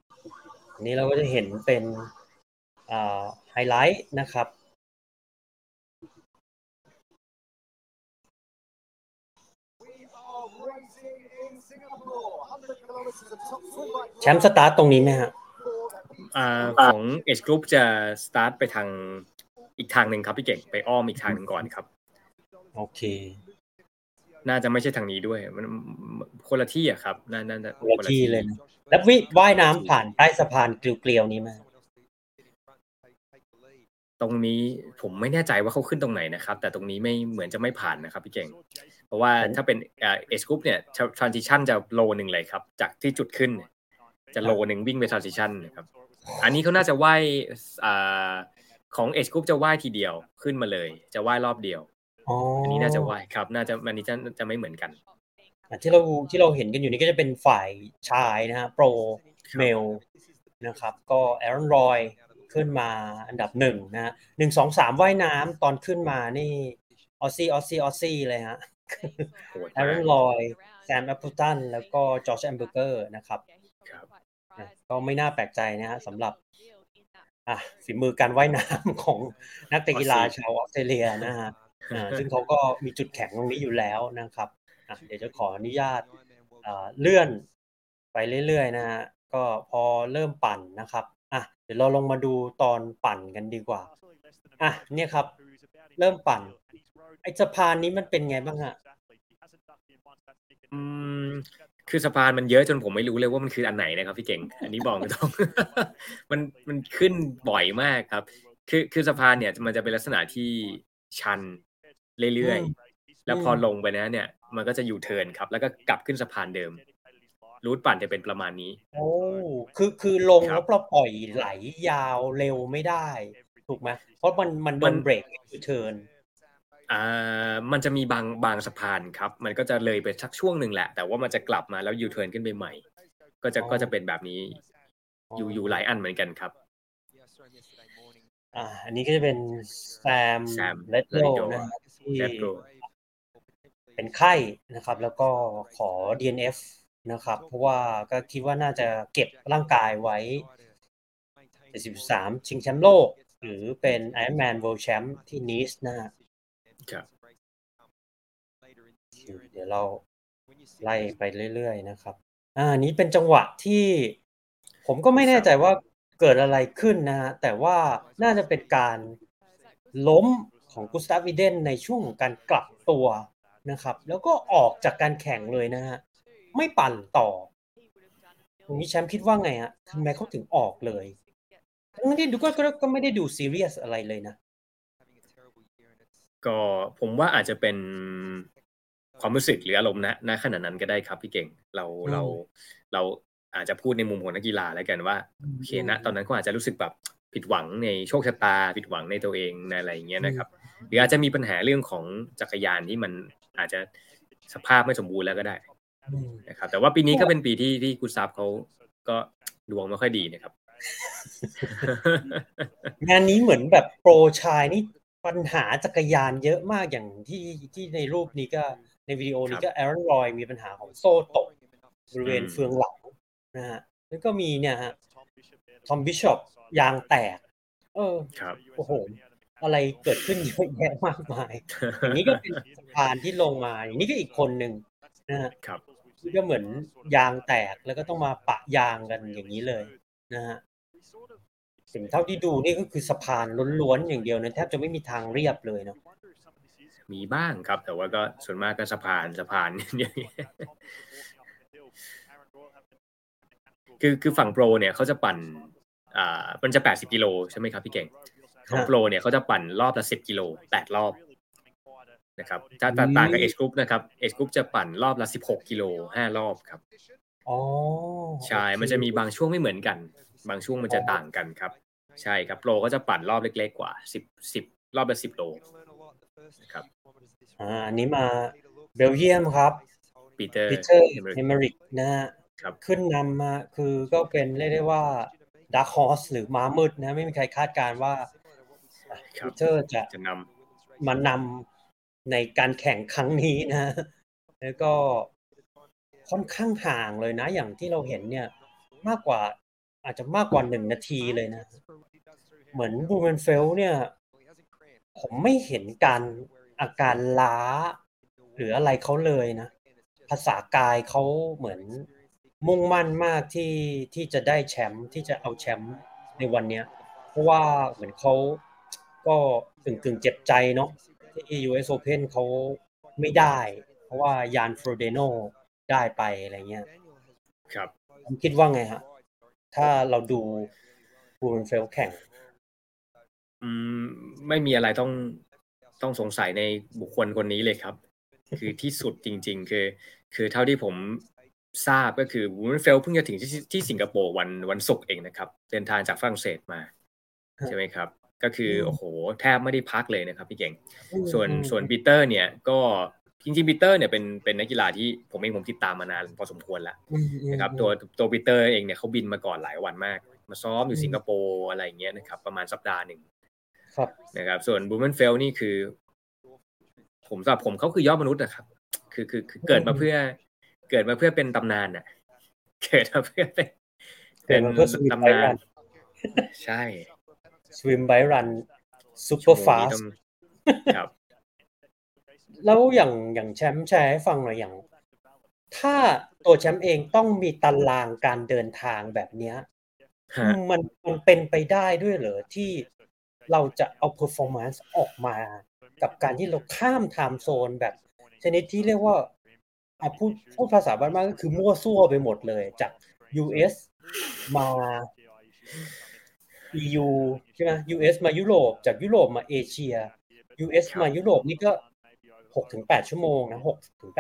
อันนี้เราก็จะเห็นเป็นเอ่อไฮไลท์นะครับแชมป์สตาร์ทตรงนี้ไหมฮะอ่าของ Age Group จะสตาร์ทไปทางอีกทางหนึ่งครับพี่เก่งไปอ้อมอีกทางหนึ่งก่อนครับโอเคน่าจะไม่ใช่ทางนี้ด้วยมันคนละที่อ่ะครับน่าๆคนละที่เลยแล้ววิว่ายน้ำผ่านใต้สะพานเกลียวๆนี้มาตรงนี้ผมไม่แน่ใจว่าเขาขึ้นตรงไหนนะครับแต่ตรงนี้ไม่เหมือนจะไม่ผ่านนะครับพี่เก่งเพราะว่าถ้าเป็นเอชกรุ๊ปเนี่ย transition จะโลนึงเลยครับจากที่จุดขึ้นจะโลนึงวิ่งไป transition นะครับอันนี้เขาน่าจะว่ายของเอชกรุ๊ปจะว่ายทีเดียวขึ้นมาเลยจะว่ายรอบเดียวอันนี้น่าจะว่ายครับน่าจะอันนี้จะจะไม่เหมือนกันที่เราที่เราเห็นกันอยู่นี่ก็จะเป็นฝ่ายชายนะฮะโปรเมลนะครับก็แอรอนรอยขึ้นมาอันดับหนึ่งนะฮะหนึ่งสองสามว่ายน้ำตอนขึ้นมานี่ออสซี่ออสซี่ออสซี่เลยฮะแอรอนลอยแซมแอปเปิลตันแล้วก็จอร์จแอมเบอร์เกอร์นะครับก็ไม่น่าแปลกใจนะฮะสำหรับอ่ะฝีมือการว่ายน้ำของนักกีฬาชาวออสเตรเลียนะฮะซึ่งเขาก็มีจุดแข็งตรงนี้อยู่แล้วนะครับเดี๋ยวจะขออนุญาตเลื่อนไปเรื่อยๆนะฮะก็พอเริ่มปั่นนะครับอ่ะเดี๋ยวเราลงมาดูตอนปั่นกันดีกว่าอ่ะเนี่ยครับเริ่มปั่นไอ้สะพานนี้มันเป็นไงบ้างฮะอืมคือสะพานมันเยอะจนผมไม่รู้เลยว่ามันคืออันไหนนะครับพี่เก่งอันนี้บอกไม่ต้องมันมันขึ้นบ่อยมากครับคือคือสะพานเนี่ยมันจะเป็นลักษณะที่ชันเรื่อยๆแล้วพอลงไปนะเนี่ยมันก็จะยูเทิร์นครับแล้วก็กลับขึ้นสะพานเดิมรูทปั่นจะเป็นประมาณนี้โอ้คือคือลงแล้วปล่อยไหลยาวเร็วไม่ได้ถูกไหมเพราะมันมันโดนเบรกยูเทิร์นอ่ามันจะมีบางบางสะพานครับมันก็จะเลยไปสักช่วงหนึ่งแหละแต่ว่ามันจะกลับมาแล้วยูเทิร์นขึ้นไปใหม่ก็จะก็จะเป็นแบบนี้อยู่อยู่หลายอันเหมือนกันครับอ่าอันนี้ก็จะเป็นแซมเลตโลนะที่เป็นไข้นะครับแล้วก็ขอ ดี เอ็น เอฟ นะครับเพราะว่าก็คิดว่าน่าจะเก็บร่างกายไว้เจ็ดสิบสามชิงแชมป์โลกหรือเป็น Iron Man World Champ ที่นีสนะครับเดี๋ยวเราไล่ไปเรื่อยๆนะครับอ่านี้เป็นจังหวะที่ผมก็ไม่แน่ใจว่าเกิดอะไรขึ้นนะฮะแต่ว่าน่าจะเป็นการล้มของกุสตาฟ อีเดนในช่วงของการกลับตัวนะครับแล้วก็ออกจากการแข่งเลยนะฮะไม่ปั่นต่อตรงนี้แชมป์คิดว่าไงฮะทำไมเขาถึงออกเลยทั้งที่ดูก็ก็ไม่ได้ดูซีเรียสอะไรเลยนะก็ผมว่าอาจจะเป็นความรู้สึกหรืออารมณ์นะณขณะนั้นก็ได้ครับพี่เก่งเราเราเราอาจจะพูดในมุมของนักกีฬาแล้วกันว่าโอเคนะตอนนั้นก็อาจจะรู้สึกแบบผิดหวังในโชคชะตาผิดหวังในตัวเองในอะไรอย่างเงี้ยนะครับหรืออาจจะมีปัญหาเรื่องของจักรยานที่มันอาจจะสภาพไม่สมบูรณ์แล้วก็ได้ นะครับแต่ว่าปีนี้ก็เป็นปีที่ที่คุณซับเขาก็ดวงไม่ค่อยดีนะครับงานนี้เหมือนแบบโปรชายนี่ปัญหาจักรยานเยอะมากอย่างที่ที่ในรูปนี้ก็ในวิดีโอนี้ก็แอรอนรอยมีปัญหาของโซ่ตกบริเวณเฟืองหลังนะฮะแล้วก็มีเนี่ยฮะทอมบิชอปยางแตกเออโอ้โหอะไรเกิดขึ้นเยอะแยะมากมายอย่างนี้ก็เป็นสะพานที่ลงมาอย่างนี้ก็อีกคนหนึ่งนะฮะก็เหมือนยางแตกแล้วก็ต้องมาปะยางกันอย่างนี้เลยนะฮะสิ่งเท่าที่ดูนี่ก็คือสะพานล้วนๆอย่างเดียวนะแทบจะไม่มีทางเรียบเลยเนาะมีบ้างครับแต่ว่าก็ส่วนมากก็สะพานสะพานอย่างเงี้ยคือคือฝั่งโปรเนี่ยเขาจะปั่นอ่ามันจะแปดสิบกิโลใช่ไหมครับพี่เก่งของโปรเนี่ยเขาจะปั่นรอบละสิบกิโลแปดรอบนะครับถ้าต่างกับ Age Group นะครับ Age Group จะปั่นรอบละสิบหกกิโลห้ารอบครับอ๋อใช่มันจะมีบางช่วงไม่เหมือนกันบางช่วงมันจะต่างกันครับใช่ครับโปรก็จะปั่นรอบเล็กๆกว่าสิบ สิบรอบละสิบโลนะครับอ่าอันนี้มาเบลเยียมครับปีเตอร์เฮเมริกนะฮะขึ้นนำมาคือก็เป็นเรียกได้ว่าดาร์คฮอร์สหรือม้ามืดนะไม่มีใครคาดการณ์ว่าปีเตอร์จะจะนำมานำในการแข่งครั้งนี้นะแล้วก็ค่อนข้างห่างเลยนะอย่างที่เราเห็นเนี่ยมากกว่าอาจจะมากกว่าหนึ่งนาทีเลยนะเหมือนบูเมนเฟลเนี่ยผมไม่เห็นการอาการล้าหรืออะไรเขาเลยนะภาษากายเขาเหมือนมุ่งมั่นมากที่ที่จะได้แชมป์ที่จะเอาแชมป์ในวันเนี้ยเพราะว่าเหมือนเขาก็กึ่งๆเจ็บใจเนาะที่ ยู เอส Open เขาไม่ได้เพราะว่ายานฟรอเดโนได้ไปอะไรเงี้ยครับผมคิดว่าไงฮะถ้าเราดูบูเรนเฟลแข่งอืมไม่มีอะไรต้องต้องสงสัยในบุคคลคนนี้เลยครับ คือที่สุดจริงๆคือคือเท่าที่ผมทราบก็คือบูเรนเฟลเพิ่งจะถึงที่ที่สิงคโปร์วันวันศุกร์เองนะครับเดินทางจากฝรั่งเศสมา ใช่ไหมครับก็คือโอ้โหแทบไม่ได้พักเลยนะครับพี่เก่งส่วนส่วนปีเตอร์เนี่ยก็จริงๆปีเตอร์เนี่ยเป็นเป็นนักกีฬาที่ผมเองผมติดตามมานานพอสมควรแล้วนะครับตัวตัวปีเตอร์เองเนี่ยเขาบินมาก่อนหลายวันมากมาซ้อมอยู่สิงคโปร์อะไรอย่างเงี้ยนะครับประมาณสัปดาห์นึงครับนะครับส่วนบูเมนเฟลนี่คือผมสำหรับผมเขาคือยอดมนุษย์นะครับคือคือเกิดมาเพื่อเกิดมาเพื่อเป็นตำนานน่ะเกิดมาเพื่อเป็นเป็นตำนานใช่สวิมไบรันซุปเปอร์ฟาสต์ครับแล้วอย่างอย่างแชมป์แชร์ให้ฟังหน่อยอย่างถ้าตัวแชมป์เองต้องมีตารางการเดินทางแบบเนี้ยมันมันเป็นไปได้ด้วยเหรอที่เราจะเอาเพอร์ฟอร์แมนซ์ออกมากับการที่เราข้ามไทม์โซนแบบชนิดที่เรียกว่าอ่ะพูดพูดภาษาบ้านๆก็คือมั่วซั่วไปหมดเลยจาก ยู เอส มา อี ยู ใช่มั้ย ยู เอส มายุโรปจากยุโรปมาเอเชีย ยู เอส มายุโรปนี่ก็ หกถึงแปด ชั่วโมงนะ หกถึงแ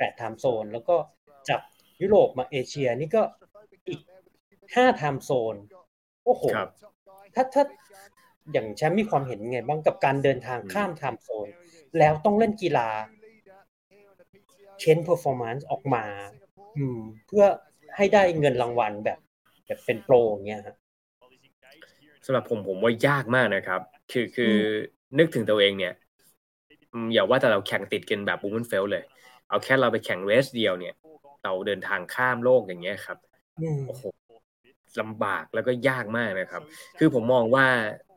ปด ไทม์โซนแล้วก็จากยุโรปมาเอเชียนี่ก็อีกห้าไทม์โซนโอ้โหถ้าถ้าอย่างแชมป์มีความเห็นไงบ้างกับการเดินทางข้ามไทม์โซนแล้วต้องเล่นกีฬาเค้นเพอร์ฟอร์แมนซ์ออกมาอืมเพื่อให้ได้เงินรางวัลแบบแบบเป็นโปรอย่างเงี้ยฮะสำหรับผมผมว่ายากมากนะครับคือคือนึกถึงตัวเองเนี่ยอย่าว่าแต่เราแข่งติดกันแบบบูมเบนเฟลเลยเอาแค่เราไปแข่งเรสเดียวเนี่ยเราเดินทางข้ามโลกอย่างเงี้ยครับโอ้โหลำบากแล้วก็ยากมากนะครับคือผมมองว่า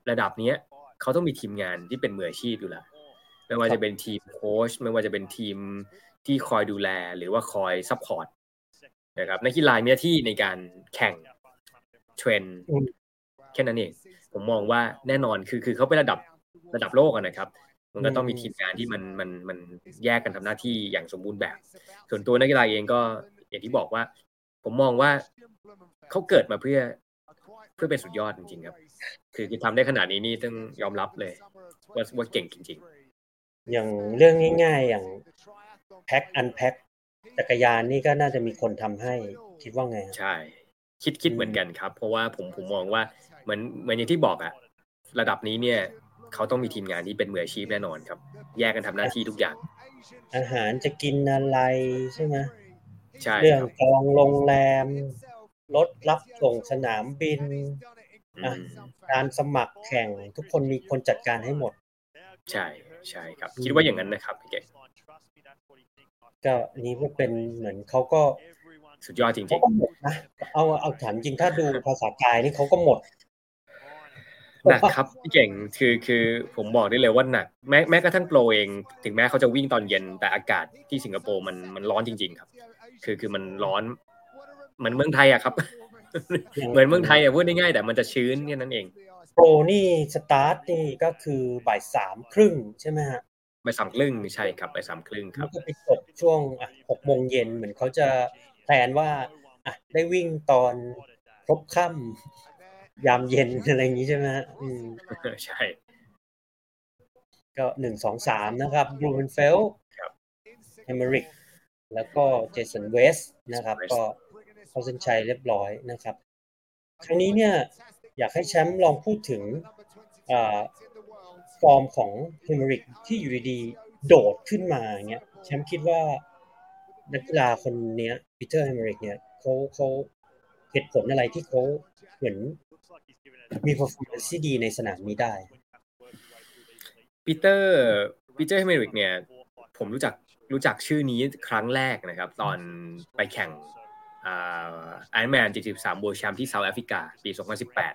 ระดับเนี้ยเขาต้องมีทีมงานที่เป็นมืออาชีพอยู่แล้วไม่ว่าจะเป็นทีมโค้ชไม่ว่าจะเป็นทีมที่คอยดูแลหรือว่าคอยซัพพอร์ตนะครับนักกีฬามีหน้าที่ในการแข่งเทรนแค่นั้นเองผมมองว่าแน่นอนคือคือเขาเป็นระดับระดับโลกนะครับมันก็ต้องมีทีมงานที่มันมันมันแยกกันทำหน้าที่อย่างสมบูรณ์แบบส่วนตัวนักกีฬาเองก็อย่างที่บอกว่าผมมองว่าเขาเกิดมาเพื่อเพื่อเป็นสุดยอดจริงๆครับคือทำได้ขนาดนี้นี่ต้องยอมรับเลยว่าว่าเก่งจริงๆอย่างเรื่องง่ายๆอย่างแพ็คอันแพ็คจักรยานนี่ก็น่าจะมีคนทำให้คิดว่าไงใช่คิดคิดเหมือนกันครับเพราะว่าผมผมมองว่าเหมือนเหมือนอย่างที่บอกอะระดับนี้เนี่ยเขาต้องมีทีมงานที่เป็นมืออาชีพแน่นอนครับแยกกันทำหน้าที่ทุกอย่างอาหารจะกินอะไรใช่ไหม เรื่องจองโรงแรมรถรับส่งสนามบินการสมัครแข่งทุกคนมีคนจัดการให้หมดใช่ใช่ครับคิดว่าอย่างนั้นนะครับพี่เก๋ก็อันนี้มันเป็นเหมือนเขาก็สุดยอดจริงๆเขาก็หมดนะเอาเอาถามจริงถ้าดูภาษากายนี่เขาก็หมดหนักครับพี่เก่งคือคือผมบอกได้เลยว่าหนักแม้แม้กระทั่งโปรเองถึงแม้เขาจะวิ่งตอนเย็นแต่อากาศที่สิงคโปร์มันมันร้อนจริงๆครับคือคือมันร้อนเหมือนเมืองไทยอ่ะครับเหมือนเมืองไทยอ่ะพูดง่ายๆแต่มันจะชื้นแค่นั้นเองโปรนี่สตาร์ทนี่ก็คือบ่ายสามครึ่งใช่ไหมฮะบ่ายสามครึ่งใช่ครับบ่ายสามครึ่งครับก็ไปจบช่วงอ่ะหกโมงเย็นเหมือนเขาจะแพลนว่าอ่ะได้วิ่งตอนครบค่ำยามเย็นอะไรอย่างนี้ใช่ไหมฮะอืมใช่ก็หนึ่ง สอง สามนะครับบลูเวนเฟลครับเฮมเมริกแล้วก็เจสันเวสนะครับก็เข้าเส้นชัยเรียบร้อยนะครับครั้งนี้เนี่ยอยากให้แชมป์ลองพูดถึงเอ่อฟอร์มของเฮมเมริกที่อยู่ดีๆโดดขึ้นมาอย่างเงี้ยแชมป์คิดว่านักกีฬาคนเนี้ยปีเตอร์เฮมเมริกเนี่ยเค้าเค้าเหตุผลอะไรที่เค้าเหมือนมีความฝันที่ดีในสนามนี้ได้ปีเตอร์ปีเตอร์เฮมริกเนี่ยผมรู้จักรู้จักชื่อนี้ครั้งแรกนะครับตอนไปแข่งอ่า Iron Man เจ็ดสิบสาม World Champ ที่เซาท์แอฟริกาปีสองพันสิบแปด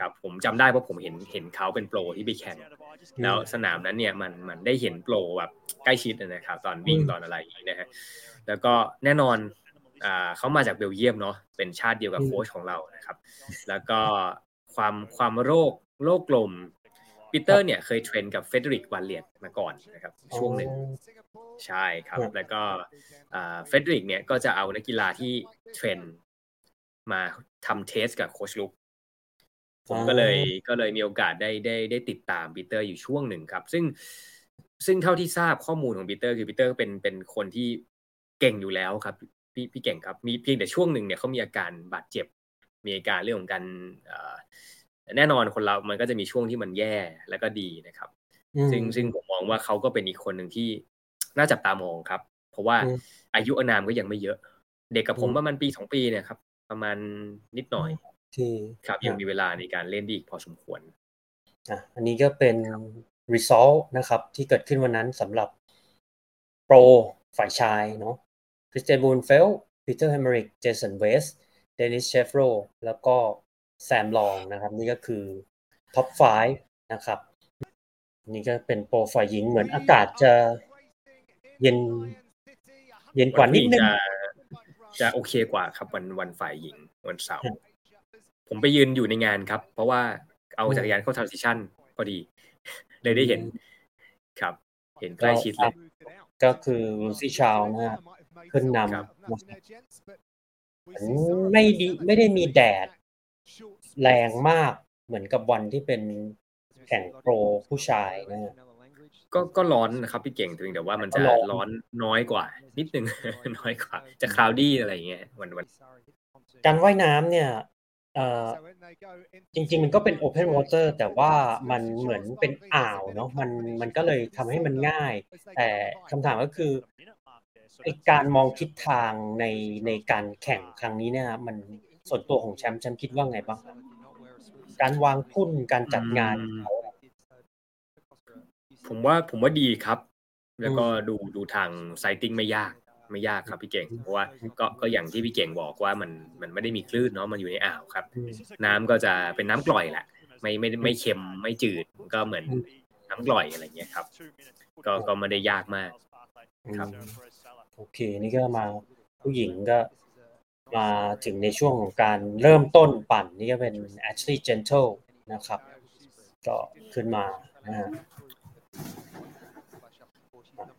ครับผมจำได้เพราะผมเห็นเห็นเขาเป็นโปรที่ไปแข่งแล้วสนามนั้นเนี่ยมันมันได้เห็นโปรแบบใกล้ชิดนะครับตอนวิ่งตอนอะไรอย่างงี้นะฮะแล้วก็แน่นอนอ่าเขามาจากเบลเยียมเนาะเป็นชาติเดียวกับโค้ชของเรานะครับแล้วก็ความความโรคโรคกลมปีเตอร์เนี่ยเคยเทรนกับเฟเดริกวาเลียตมาก่อนนะครับช่วงหนึ่งใช่ครับแล้วก็อ่าเฟเดริกเนี่ยก็จะเอานักกีฬาที่เทรนมาทำเทสกับโค้ชลุกผมก็เลยก็เลยมีโอกาสได้ได้ได้ติดตามปีเตอร์อยู่ช่วงหนึ่งครับซึ่งซึ่งเท่าที่ทราบข้อมูลของปีเตอร์คือปีเตอร์เป็นเป็นคนที่เก่งอยู่แล้วครับพี่พี่เก่งครับมีเพียงแต่ช่วงหนึ่งเนี่ยเขามีอาการบาดเจ็บมีอาการเรื่องของการแน่นอนคนเรามันก็จะมีช่วงที่มันแย่แล้วก็ดีนะครับซึ่งซึ่งผมมองว่าเขาก็เป็นอีกคนหนึ่งที่น่าจับตามองครับเพราะว่าอายุอานามก็ยังไม่เยอะเด็กกับผมประมาณปีสองปีเนี่ยครับประมาณนิดหน่อยครับยังมีเวลาในการเล่นดีอีกพอสมควรอ่ะอันนี้ก็เป็น result นะครับที่เกิดขึ้นวันนั้นสำหรับโปรฝ่ายชายเนาะคริสเตียนบูนเฟลปีเตอร์เฮมริกเจสันเวสเดนิสเชฟโรแล้วก็แซมลองนะครับนี่ก็คือท็อปห้านะครับนี่ก็เป็นโปรฝ่ายหญิงเหมือนอากาศจะเย็นเย็นกว่านิดนึงจะโอเคกว่าครับวันวันฝ่ายหญิงวันเสาร์ผมไปยืนอยู่ในงานครับเพราะว่าเอาจักรยานเข้าทรานซิชั่นพอดีเลยได้เห็นครับเห็นใกล้ชิดเลยก็คือลูซี่ชาวนะฮะขึ้นนำไม่ดีไม่ได้มีแดดแรงมากเหมือนกับวันที่เป็นแข่งโปรผู้ชายนะฮะก็ก็ร้อนนะครับพี่เก่งถึงแต่ว่ามันจะร้อนน้อยกว่านิดนึงน้อยกว่าจะคลาวดี้อะไรอย่างเงี้ยวันวันการว่ายน้ำเนี่ยเอ่อจริงๆมันก็เป็นโอเพนวอเตอร์แต่ว่ามันเหมือนเป็นอ่าวเนาะมันมันก็เลยทำให้มันง่ายแต่คำถามก็คือไอ้การมองทิศทางในในการแข่งครั้งนี้เนี่ยมันส่วนตัวของแชมป์แชมป์คิดว่าไงบ้างการวางพุ่นการจัดงานผมว่าผมว่าดีครับแล้วก็ดูดูทางไซติ้งไม่ยากไม่ยากครับพี่เก่งเพราะว่าก็ก็อย่างที่พี่เก่งบอกว่ามันมันไม่ได้มีคลื่นเนาะมันอยู่ในอ่าวครับน้ำก็จะเป็นน้ำกร่อยแหละไม่ไม่ไม่เค็มไม่จืดก็เหมือนน้ำกร่อยอะไรเงี้ยครับก็ก็ไม่ได้ยากมากครับโอเคนี่ก็มาผู้หญิงก็มาถึงในช่วงของการเริ่มต้นปั่นนี่ก็เป็น Ashley Gentle นะครับก็ขึ้นมานะฮะ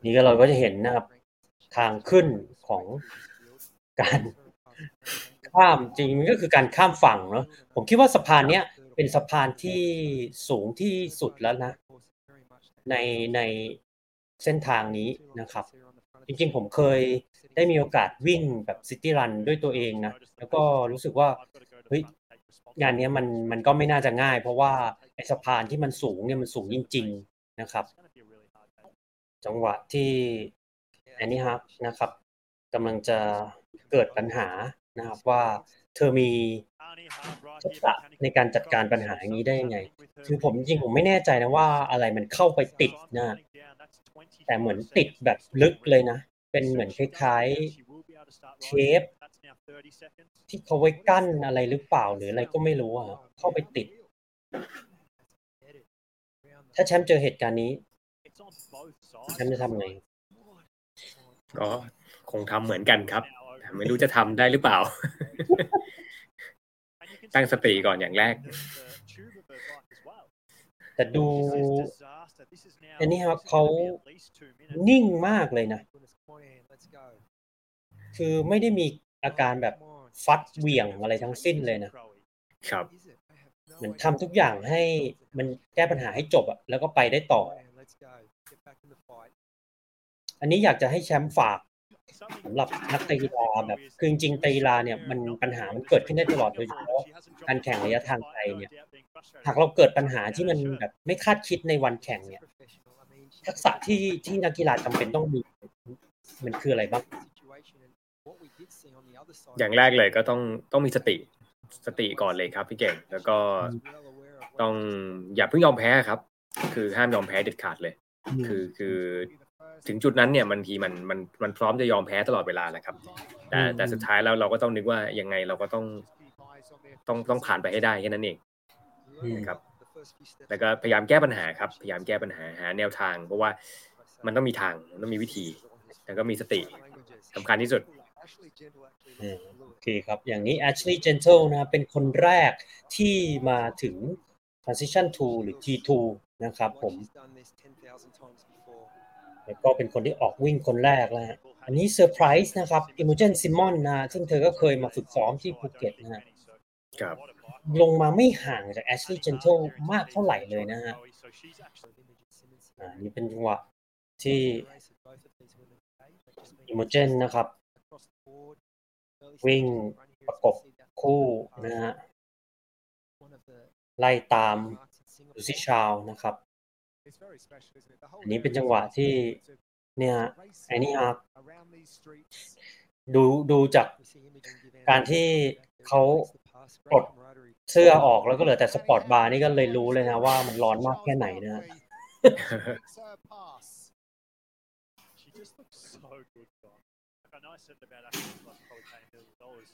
นี่ก็เราก็จะเห็นนะครับทางขึ้นของการข้ามจริงมันก็คือการข้ามฝั่งเนาะผมคิดว่าสะพานเนี้ยเป็นสะพานที่สูงที่สุดแล้วนะในในเส้นทางนี้นะครับจริงๆผมเคยได้มีโอกาสวิ่งแบบซิตี้รันด้วยตัวเองนะแล้วก็รู้สึกว่าเฮ้ยงานนี้มันมันก็ไม่น่าจะง่ายเพราะว่าไอ้สะพานที่มันสูงเนี่ยมันสูงจริงๆนะครับจังหวะที่Annie Hartนะครับ กำลังจะเกิดปัญหานะครับว่าเธอมีทักษะในการจัดการปัญหาอย่างนี้ได้ยังไงคือผมจริงผมไม่แน่ใจนะว่าอะไรมันเข้าไปติดนะแต่เหมือนติดแบบลึกเลยนะเป็นเหมือนคล้ายๆเทปที่เขาไว้กั้นอะไรหรือเปล่าหรืออะไรก็ไม่รู้อ่ะเข้าไปติดถ้าแชมป์เจอเหตุการณ์นี้แชมป์จะทำไงอ๋อคงทำเหมือนกันครับไม่รู้จะทำได้หรือเปล่า ตั้งสติก่อนอย่างแรกแต่ดูอันนี้ครับเขานิ่งมากเลยนะคือไม่ได้มีอาการแบบฟัดเหวี่ยงอะไรทั้งสิ้นเลยนะครับเหมือนทำทุกอย่างให้มันแก้ปัญหาให้จบอะแล้วก็ไปได้ต่ออันนี้อยากจะให้แชมป์ฝากสำหรับนักไตรกีฬาแบบคือจริงๆไตรกีฬาเนี่ยมันปัญหามันเกิดขึ้นได้ตลอดโดยเฉพาะการแข่งระยะทางไกลเนี่ยหากเราเกิดปัญหาที่มันแบบไม่คาดคิดในวันแข่งเนี่ยทักษะที่ที่นักกีฬาจำเป็นต้องมีมันคืออะไรบ้างอย่างแรกเลยก็ต้องต้องมีสติสติก่อนเลยครับพี่เก่งแล้วก็ต้องอย่าเพิ่งยอมแพ้ครับคือห้ามยอมแพ้เด็ดขาดเลยคือคือถึงจุดนั้นเนี่ยบางทีมันมันมันพร้อมจะยอมแพ้ตลอดเวลาแหละครับแต่แต่สุดท้ายแล้วเราก็ต้องนึกว่ายังไงเราก็ต้องต้องต้องผ่านไปให้ได้แค่นั้นเองนะครับแล้วก็พยายามแก้ปัญหาครับพยายามแก้ปัญหาหาแนวทางเพราะว่ามันต้องมีทางมันต้องมีวิธีแล้วก็มีสติสำคัญที่สุดโอเคครับอย่างนี้ Ashley Gentle นะเป็นคนแรกที่มาถึง Transition ทูหรือ ที ทู นะครับผมแล้วก็เป็นคนที่ออกวิ่งคนแรกแล้วฮะอันนี้เซอร์ไพรส์นะครับ Imogen Simon นะซึ่งเธอก็เคยมาฝึกซ้อมที่ภูเก็ตนะครับลงมาไม่ห่างจาก Ashley Gentle มากเท่าไหร่เลยนะฮะอ่านี่เป็นจังหวะที่ Imogen นะครับวิ่งประกบคู่นะฮะไล่ตามดูซิชาวนะครับอันนี้เป็นจังหวะที่เนี่ยไอ้นี่ครับดูดูจากการที่เขาปลดเสื้อออกแล้วก็เหลือแต่สปอร์ตบาร์นี่ก็เลยรู้เลยนะว่ามันร้อนมากแค่ไหนนะฮะ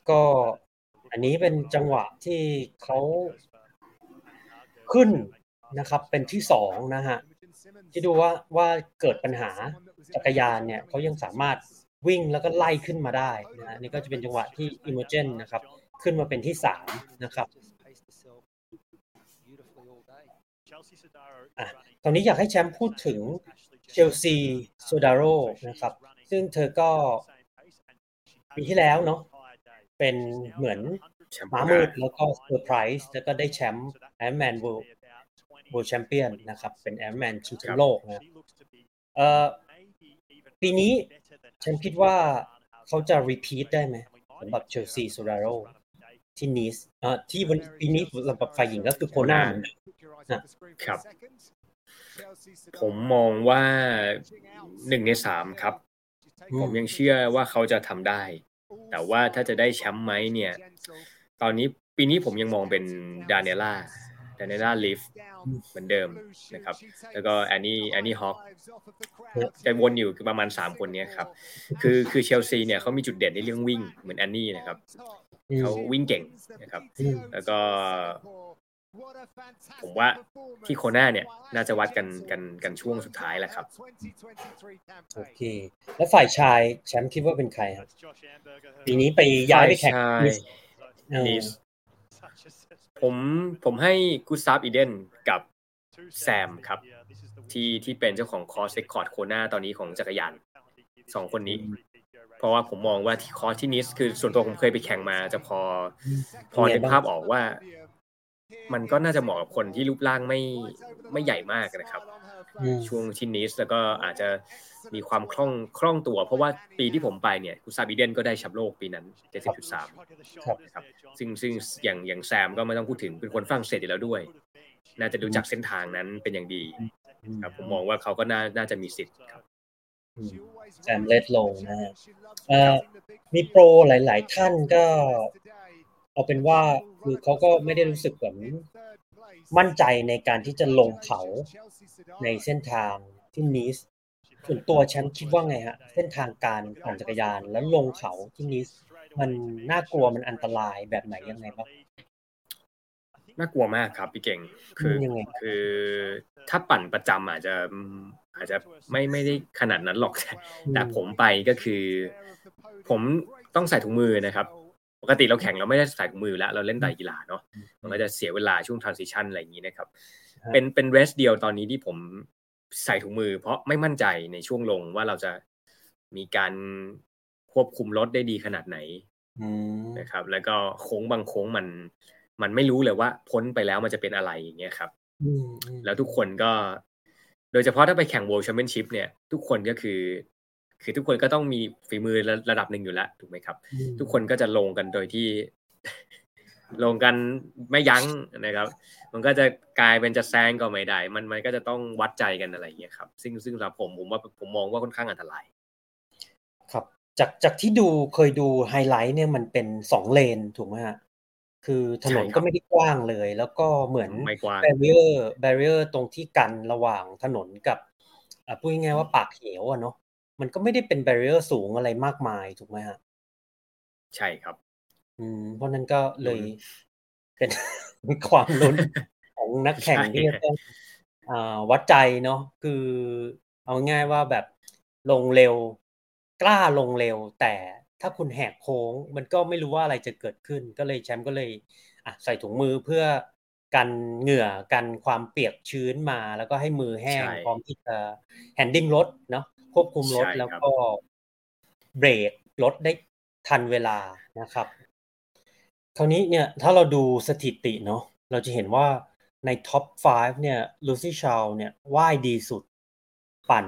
ก็อันนี้เป็นจังหวะที่เขาขึ้นนะครับเป็นที่สองนะฮะที่ดูว่าว่าเกิดปัญหาจักรยานเนี่ยเขายังสามารถวิ่งแล้วก็ไล่ขึ้นมาได้นะนี่ก็จะเป็นจังหวะที่ Imogen นะครับขึ้นมาเป็นที่สามนะครับอ่ะตอนนี้อยากให้แชมป์พูดถึงเชลซีโซดาโรนะครับซึ่งเธอก็ปีที่แล้วเนาะเป็นเหมือนม้ามืดแล้วก็เซอร์ไพรส์แล้วก็ได้แชมป์ Iron Man World Champion นะครับเป็น Iron Man ชิงแชมป์โลกนะเอ่อปีนี้ฉันคิดว่าเขาจะ repeat ได้ไหมสำหรับ Chelsea Sodaro ที่นีสเอ่อที่ปีนี้สำหรับฝ่ายหญิงก็คือโคนานะครับผมมองว่าหนึ่งในสามครับผมยังเชื่อว่าเขาจะทำได้แต่ว่าถ้าจะได้แชมป์ไหมเนี่ยตอนนี้ปีนี้ผมยังมองเป็นดาเนียล่าดาเนียล่าลิฟเหมือนเดิมนะครับแล้วก็แอนนี่แอนนี่ฮอคจะวนอยู่ประมาณสามคนนี้ครับคือคือเชลซีเนี่ยเขามีจุดเด่นในเรื่องวิ่งเหมือนแอนนี่นะครับเขาวิ่งเก่งนะครับแล้วก็ผมว่าที่โคน่าเนี่ยน่าจะวัดกันกันกันช่วงสุดท้ายแหละครับโอเคแล้วฝ่ายชายแชมป์คิดว่าเป็นใครครับปีนี้ไปย้ายไปแข่งนีสผมผมให้กุซาฟอีเดนกับแซมครับที่ที่เป็นเจ้าของคอร์สเรคคอร์ดโคน่าตอนนี้ของจักรยานสองคนนี้เพราะว่าผมมองว่าที่คอร์สที่นีสคือส่วนตัวผมเคยไปแข่งมาจะพอพอเห็นภาพออกว่ามันก็น่าจะเหมาะกับคนที่รูปร่างไม่ไม่ใหญ่มากนะครับช่วงที่นิสแล้วก็อาจจะมีความคล่องคล่องตัวเพราะว่าปีที่ผมไปเนี่ยกุซาบิเดนก็ได้แชมป์โลกปีนั้น เจ็ดสิบจุดสาม นะครับซึ่งซึ่งอย่างอย่างแซมก็ไม่ต้องพูดถึงเป็นคนฝรั่งเศสอยู่แล้วด้วยน่าจะดูจากเส้นทางนั้นเป็นอย่างดีครับผมมองว่าเขาก็น่าน่าจะมีสิทธิ์ครับ แซมเลดโลนะฮะมีโปรหลายๆท่านก็เอาเป็นว่าคือเขาก็ไม่ได้รู้สึกแบบมั่นใจในการที่จะลงเขาในเส้นทางที่นีสส่วนตัวฉันคิดว่าไงฮะเส้นทางการปั่นจักรยานแล้วลงเขาที่นีสมันน่ากลัวมันอันตรายแบบไหนยังไงบ้างน่ากลัวมากครับพี่เก่งคือคือถ้าปั่นประจำอาจจะอาจจะไม่ไม่ได้ขนาดนั้นหรอกแต่ผมไปก็คือผมต้องใส่ถุงมือนะครับปกติเราแข่งเราไม่ได้ใส่ถุงมือแล้วเราเล่นไตรกีฬาเนาะมันก็จะเสียเวลาช่วง transition อะไรอย่างนี้นะครับเป็นเป็นเรสเดียวตอนนี้ที่ผมใส่ถุงมือเพราะไม่มั่นใจในช่วงลงว่าเราจะมีการควบคุมรถได้ดีขนาดไหนนะครับแล้วก็โค้งบางโค้งมันมันไม่รู้เลยว่าพ้นไปแล้วมันจะเป็นอะไรอย่างเงี้ยครับแล้วทุกคนก็โดยเฉพาะถ้าไปแข่ง World Championship เนี่ยทุกคนก็คือคือทุกคนก็ต้องมีฝีมือระดับหนึ่งอยู่แล้วถูกไหมครับทุกคนก็จะลงกันโดยที่ ลงกันไม่ยั้งนะครับมันก็จะกลายเป็นจะแซงก็ไม่ได้มันมันก็จะต้องวัดใจกันอะไรอย่างเงี้ยครับซึ่งซึ่งสำหรับผมผมว่าผมมองว่าค่อนข้างอันตรายครับจากจากที่ดูเคยดูไฮไลท์เนี่ยมันเป็นสองเลนถูกไหมฮะคือถนนก็ไม่ได้กว้างเลยแล้วก็เหมือนแบเรียร์แบเรียร์ตรงที่กันระหว่างถนนกับอ่ะพูดง่ายๆว่าปากเหวอ่ะเนาะมันก็ไม่ได้เป็นแบเรียร์สูงอะไรมากมายถูกมั้ยฮะใช่ครับอืมเพราะนั้นก็เลยเป็นความลุ้นของนักแข่งที่ต้องอ่าวัดใจเนาะคือเอาง่ายว่าแบบลงเร็วกล้าลงเร็วแต่ถ้าคุณแหกโค้งมันก็ไม่รู้ว่าอะไรจะเกิดขึ้นก็เลยแชมป์ก็เลยอ่ะใส่ถุงมือเพื่อกันเหงื่อกันความเปียกชื้นมาแล้วก็ให้มือแห้งพร้อมที่จะแฮนดิ้งรถเนาะควบคุมรถแล้วก็เบรกรถได้ทันเวลานะครับคราวนี้เนี่ยถ้าเราดูสถิติเนาะเราจะเห็นว่าในท็อปห้าเนี่ยลูซี่ชาลเนี่ยว่ายดีสุดปั่น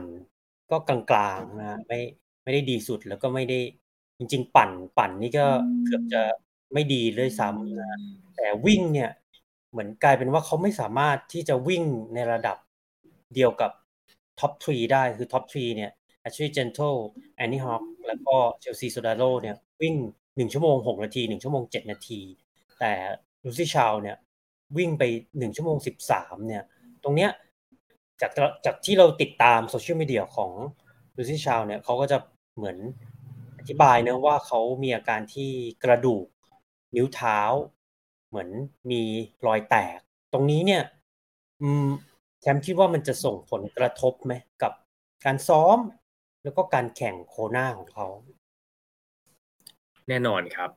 ก็กลางๆนะไม่ไม่ได้ดีสุดแล้วก็ไม่ได้จริงๆปั่นปั่นนี่ก็เกือบจะไม่ดีเลยซ้ำนะแต่วิ่งเนี่ยเหมือนกลายเป็นว่าเขาไม่สามารถที่จะวิ่งในระดับเดียวกับท็อปสามได้คือท็อปสามเนี่ย Ashley Gentle Annie Hart แล้วก็ Chelsea Sodaro เนี่ยวิ่งหนึ่งชั่วโมงหกนาทีหนึ่งชั่วโมงเจ็ดนาทีแต่ Lucy Chow เนี่ยวิ่งไปหนึ่งชั่วโมงสิบสามเนี่ยตรงเนี้ยจากจากที่เราติดตามโซเชียลมีเดียของ Lucy Chow เนี่ยเขาก็จะเหมือนอธิบายนะว่าเขามีอาการที่กระดูกนิ้วเท้าเหมือนมีรอยแตกตรงนี้เนี่ยอืมแชมป์คิดว่ามันจะส่งผลกระทบไหมกับการซ้อมแล้วก็การแข่งโคนาของเขาแน่นอนครับ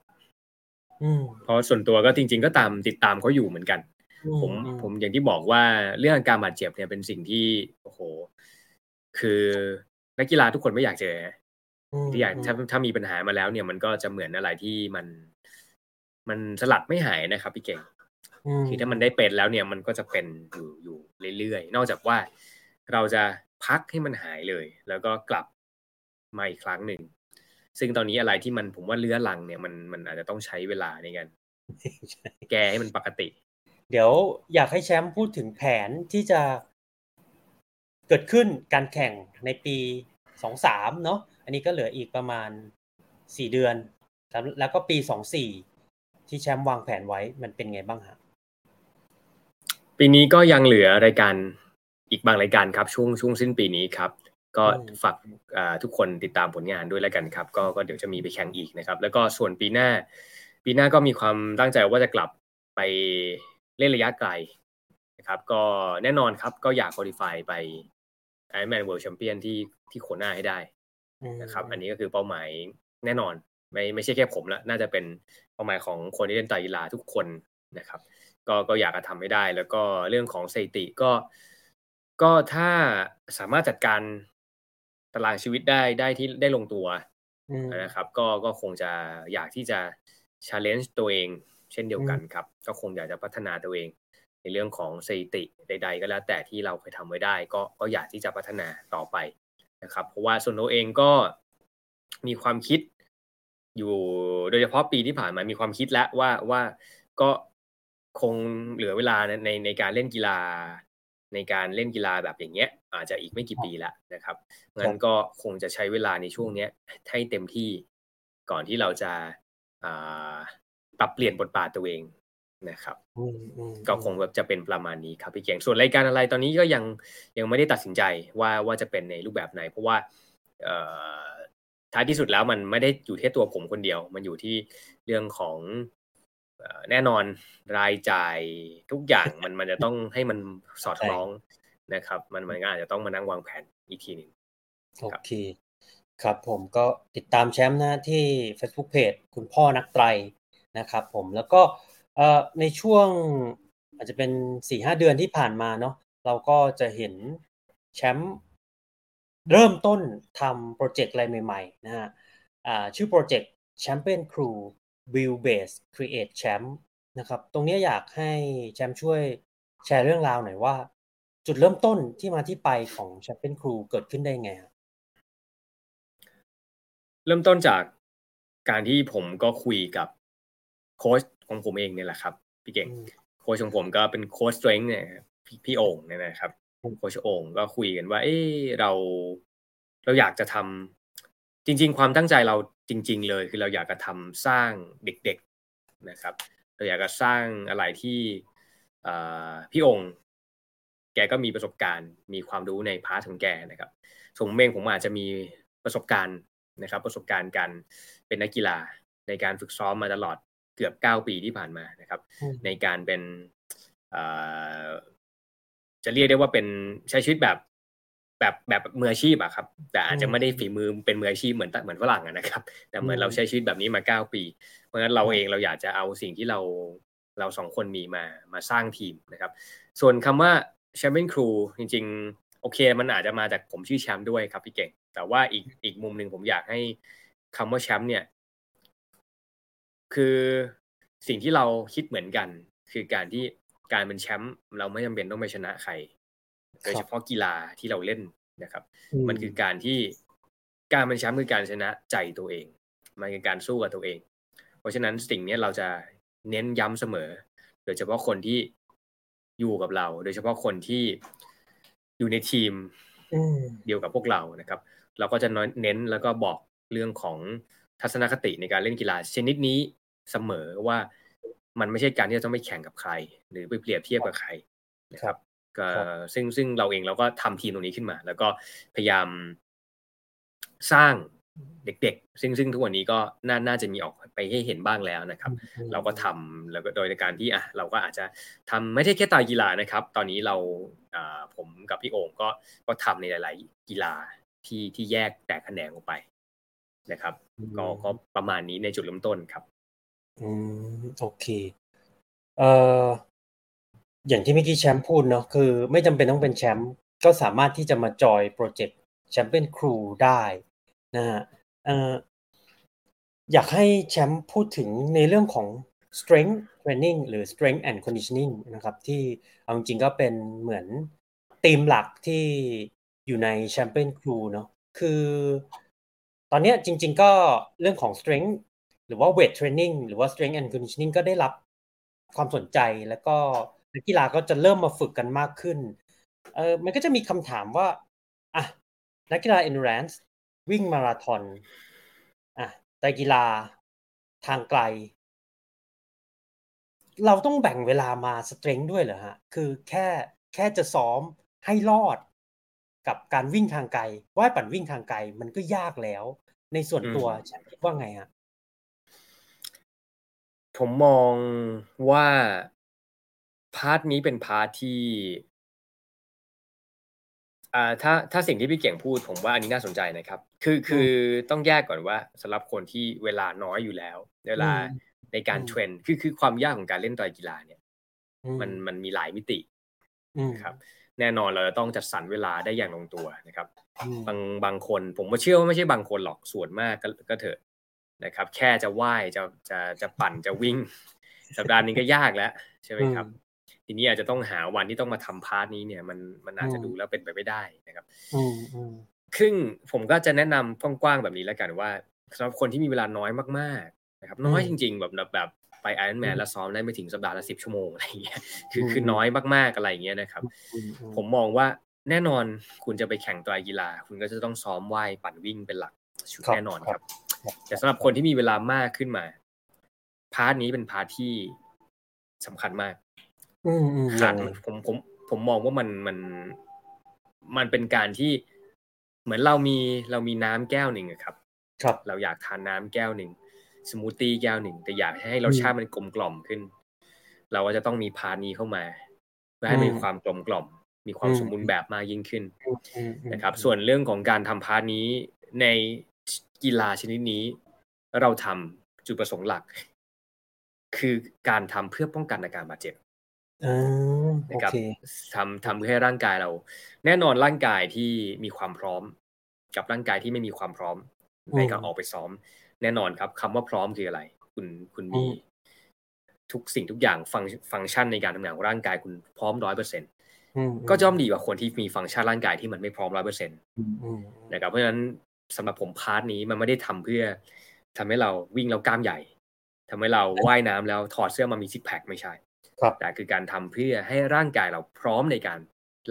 อืมเพราะส่วนตัวก็จริงๆก็ตามติดตามเขาอยู่เหมือนกันผมผมอย่างที่บอกว่าเรื่องอาการบาดเจ็บเนี่ยเป็นสิ่งที่โอ้โหคือนักกีฬาทุกคนไม่อยากเจอที่อยากถ้าถ้ามีปัญหามาแล้วเนี่ยมันก็จะเหมือนอะไรที่มันมันสลัดไม่หายนะครับพี่เก่งคือถ้ามันได้เป็นแล้วเนี่ยมันก็จะเป็นอยู่อยู่เรื่อยๆนอกจากว่าเราจะพักให้มันหายเลยแล้วก็กลับมาอีกครั้งหนึ่งซึ่งตอนนี้อะไรที่มันผมว่าเลื้อรังเนี่ยมันมันอาจจะต้องใช้เวลาในการแก้ให้มันปกติเดี๋ยวอยากให้แชมป์พูดถึงแผนที่จะเกิดขึ้นการแข่งในปีสองสามเนาะอันนี้ก็เหลืออีกประมาณสี่เดือนแล้วก็ปีสองสี่ที่แชมป์วางแผนไว้มันเป็นไงบ้างฮะปีนี้ก็ยังเหลือรายการอีกบางรายการครับช่วงช่วงสิ้นปีนี้ครับก็ฝากทุกคนติดตามผลงานด้วยแล้วกันครับก็ก็เดี๋ยวจะมีไปแข่งอีกนะครับแล้วก็ส่วนปีหน้าปีหน้าก็มีความตั้งใจว่าจะกลับไปเล่นระยะไกลนะครับก็แน่นอนครับก็อยากควอลิฟายไป Iron Man World Champion ที่ที่โคนาให้ได้นะครับอันนี้ก็คือเป้าหมายแน่นอนไม่ไม่ใช่แค่ผมละน่าจะเป็นเป้าหมายของคนที่เล่นไตรกีฬาทุกคนนะครับก็ก็อยากจะทำให้ได้แล้วก็เรื่องของสถิติก็ก็ถ้าสามารถจัดการตารางชีวิตได้ได้ที่ได้ลงตัวนะครับก็ก็คงจะอยากที่จะ challenge ตัวเองเช่นเดียวกันครับก็คงอยากจะพัฒนาตัวเองในเรื่องของสถิติใดๆก็แล้วแต่ที่เราเคยทำไว้ได้ก็ก็อยากที่จะพัฒนาต่อไปนะครับเพราะว่าส่วนตัวเองก็มีความคิดอยู่โดยเฉพาะปีที่ผ่านมามีความคิดแล้วว่าว่าก็คงเหลือเวลาในในการเล่นกีฬาในการเล่นกีฬาแบบอย่างเงี้ย อาจจะอีกไม่กี่ปีแล้วนะครับงั้นก็คงจะใช้เวลาในช่วงนี้ให้เต็มที่ก่อนที่เราจะปรับเปลี่ยนบทบาทตัวเองนะครับก็คงแบบจะเป็นประมาณนี้ครับพี่เก่งส่วนรายการอะไรตอนนี้ก็ยังยังไม่ได้ตัดสินใจว่าว่าจะเป็นในรูปแบบไหนเพราะว่าท้ายที่สุดแล้วมันไม่ได้อยู่แค่ตัวผมคนเดียวมันอยู่ที่เรื่องของแน่นอนรายจ่ายทุกอย่างมันมันจะต้องให้มันสอดคล้องนะครับมันมันก็อาจจะต้องมานั่งวางแผนอีกทีนึงโอเคครับผมก็ติดตามแชมป์นะที่ Facebook Page คุณพ่อนักไตรนะครับผมแล้วก็เอ่อในช่วงอาจจะเป็น สี่ห้า เดือนที่ผ่านมาเนาะเราก็จะเห็นแชมป์เริ่มต้นทำโปรเจกต์อะไรใหม่ๆนะฮะอ่าชื่อโปรเจกต์ Champion Crew Will Based Create Champ นะครับตรงนี้อยากให้แชมป์ช่วยแชร์เรื่องราวหน่อยว่าจุดเริ่มต้นที่มาที่ไปของ Champion Crew เกิดขึ้นได้ไงครับเริ่มต้นจากการที่ผมก็คุยกับโค้ชของผมเองเนี่ยแหละครับพี่เก่งโค้ชของผมก็เป็นโค้ช Strength เนี่ยพี่โอ่งเนี่ยนะครับโค้ชโอ่งก็คุยกันว่าเอ้เราเราอยากจะทำจริงๆความตั้งใจเราจริงๆเลยคือเราอยากจะทำสร้างเด็กๆนะครับเราอยากจะสร้างอะไรที่พี่โอ่งแกก็มีประสบการณ์มีความรู้ในพาร์ทของแกนะครับส่วนผมเองผมอาจจะมีประสบการณ์นะครับประสบการณ์การเป็นนักกีฬาในการฝึกซ้อมมาตลอดเกือบเก้าปีที่ผ่านมานะครับในการเป็นจะเรียกได้ว่าเป็นใช้ชีวิตแบบแบบแบบมืออาชีพอะครับแต่อาจจะไม่ได้ฝีมือเป็นมืออาชีพเหมือนเหมือนฝรั่งอะนะครับแต่เหมือนเราใช้ชีวิตแบบนี้มาเก้าปีเพราะงั้นเราเองเราอยากจะเอาสิ่งที่เราเราสองคนมีมามาสร้างทีมนะครับส่วนคำว่า Champion Crew จริงๆโอเคมันอาจจะมาจากผมชื่อแชมป์ด้วยครับพี่เก่งแต่ว่าอีกอีกมุมนึงผมอยากให้คำว่าแชมป์เนี่ยคือสิ่งที่เราคิดเหมือนกันคือการที่การเป็นแชมป์เราไม่จำเป็นต้องไปชนะใครโดยเฉพาะกีฬาที่เราเล่นนะครับมันคือการที่การเป็นแชมป์คือการชนะใจตัวเองมันคือการสู้กับตัวเองเพราะฉะนั้นสิ่งนี้เราจะเน้นย้ำเสมอโดยเฉพาะคนที่อยู่กับเราโดยเฉพาะคนที่อยู่ในทีมเดียวกับพวกเรานะครับเราก็จะเน้นแล้วก็บอกเรื่องของทัศนคติในการเล่นกีฬาชนิดนี้เสมอว่ามันไม่ใช่การที่จะต้องไปแข่งกับใครหรือไปเปรียบเทียบกับใครนะครับก็ซึ่งซึ่งเราเองเราก็ทำทีมตรงนี้ขึ้นมาแล้วก็พยายามสร้างเด็กๆซึ่งซึ่งทุกวันนี้ก็น่าน่าจะมีออกไปให้เห็นบ้างแล้วนะครับเราก็ทำแล้วก็โดยในการที่อ่ะเราก็อาจจะทำไม่ใช่แค่ตากีฬานะครับตอนนี้เราอ่าผมกับพี่โอ่งก็ก็ทำในหลายๆกีฬาที่ที่แยกแตกแขนงออกไปนะครับก็ก็ประมาณนี้ในจุดเริ่มต้นครับอืมโอเคเอ่ออย่างที่เมื่อกี้แชมป์พูดเนาะคือไม่จำเป็นต้องเป็นแชมป์ก็สามารถที่จะมาจอยโปรเจกต์แชมเปี้ยนครูได้นะฮะเอ่ออยากให้แชมป์พูดถึงในเรื่องของ strength training หรือ strength and conditioning นะครับที่เอาจริงๆก็เป็นเหมือนธีมหลักที่อยู่ในแชมเปี้ยนครูเนาะคือตอนนี้จริงๆก็เรื่องของ strength หรือว่า weight training หรือว่า strength and conditioning ก็ได้รับความสนใจแล้วก็นักกีฬาก็จะเริ่มมาฝึกกันมากขึ้นเออมันก็จะมีคำถามว่าอ่ะนักกีฬา endurance วิ่งมาราธอนอ่ะแต่กีฬาทางไกลเราต้องแบ่งเวลามา strength ด้วยเหรอฮะคือแค่แค่จะซ้อมให้รอดกับการวิ่งทางไกลว่ายปั่นวิ่งทางไกลมันก็ยากแล้วในส่วนตัวฉันคิดว่าไงฮะผมมองว่าพาร์ทนี้เป็นพาร์ทที่อ่าถ้าถ้าสิ่งที่พี่เก่งพูดผมว่าอันนี้น่าสนใจนะครับคือคือต้องแยกก่อนว่าสำหรับคนที่เวลาน้อยอยู่แล้วเวลาในการเทรนคือคือความยากของการเล่นต่อยกีฬาเนี่ยมันมันมีหลายมิตินะครับแน่นอนเราจะต้องจัดสรรเวลาได้อย่างลงตัวนะครับบางบางคนผมก็เชื่อว่าไม่ใช่บางคนหรอกส่วนมากก็ก็เถอะนะครับแค่จะว่ายจะจะจะปั่นจะวิ่งสัปดาห์นี้ก็ยากแล้วใช่ไหมครับทีนี้อาจจะต้องหาวันที่ต้องมาทำพาร์ทนี้เนี่ยมันมันอาจจะดูแล้วเป็นไปไม่ได้นะครับซึ่งผมก็จะแนะนำกว้างๆแบบนี้แล้วกันว่าสำหรับคนที่มีเวลาน้อยมากๆนะครับน้อยจริงๆแบบแบบไป Iron Man แล้วซ้อมได้ไม่ถึงสัปดาห์ละสิบชั่วโมงอะไรอย่างเงี้ยคือคือน้อยมากๆอะไรอย่างเงี้ยนะครับผมมองว่า แน่นอนคุณจะไปแข่งไตรกีฬาคุณก็จะต้องซ้อมว่ายปั่นวิ่งเป็นหลักชุดแน่นอนครับแต่สำหรับคนที่มีเวลามากขึ้นมาพาร์ทนี้เป็นพาร์ทที่สำคัญมากขาดผมผมผมมองว่ามันมันมันเป็นการที่เหมือนเรามีเรามีน้ำแก้วหนึ่งครับครับเราอยากทานน้ำแก้วหนึ่งสมูทตี้แก้วหนึ่งแต่อยากให้รสชาติมันกลมกล่อมขึ้นเราก็จะต้องมีพาร์ทนี้เข้ามาเพื่อให้มีความกลมกล่อมมีความสมบูรณ์แบบมากยิ่งขึ้นนะครับส่วนเรื่องของการทำพาร์ทนี้ในกีฬาชนิดนี้เราทำจุดประสงค์หลักคือการทำเพื่อป้องกันอาการบาดเจ็บนะครับทำทำเพื่อให้ร่างกายเราแน่นอนร่างกายที่มีความพร้อมกับร่างกายที่ไม่มีความพร้อมในการออกไปซ้อมแน่นอนครับคำว่าพร้อมคืออะไรคุณคุณมีทุกสิ่งทุกอย่างฟังฟังก์ชันในการทำงานของร่างกายคุณพร้อม ร้อยเปอร์เซ็นต์ก็ย่อมดีกว่าคนที่มีฟังก์ชันร่างกายที่มันไม่พร้อม ร้อยเปอร์เซ็นต์ นะครับเพราะฉะนั้นสำหรับผมพาร์ทนี้มันไม่ได้ทำเพื่อทำให้เราวิ่งแล้วกล้ามใหญ่ทำให้เราว่ายน้ำแล้วถอดเสื้อมามีซิกแพคไม่ใช่แต่คือการทำเพื่อให้ร่างกายเราพร้อมในการ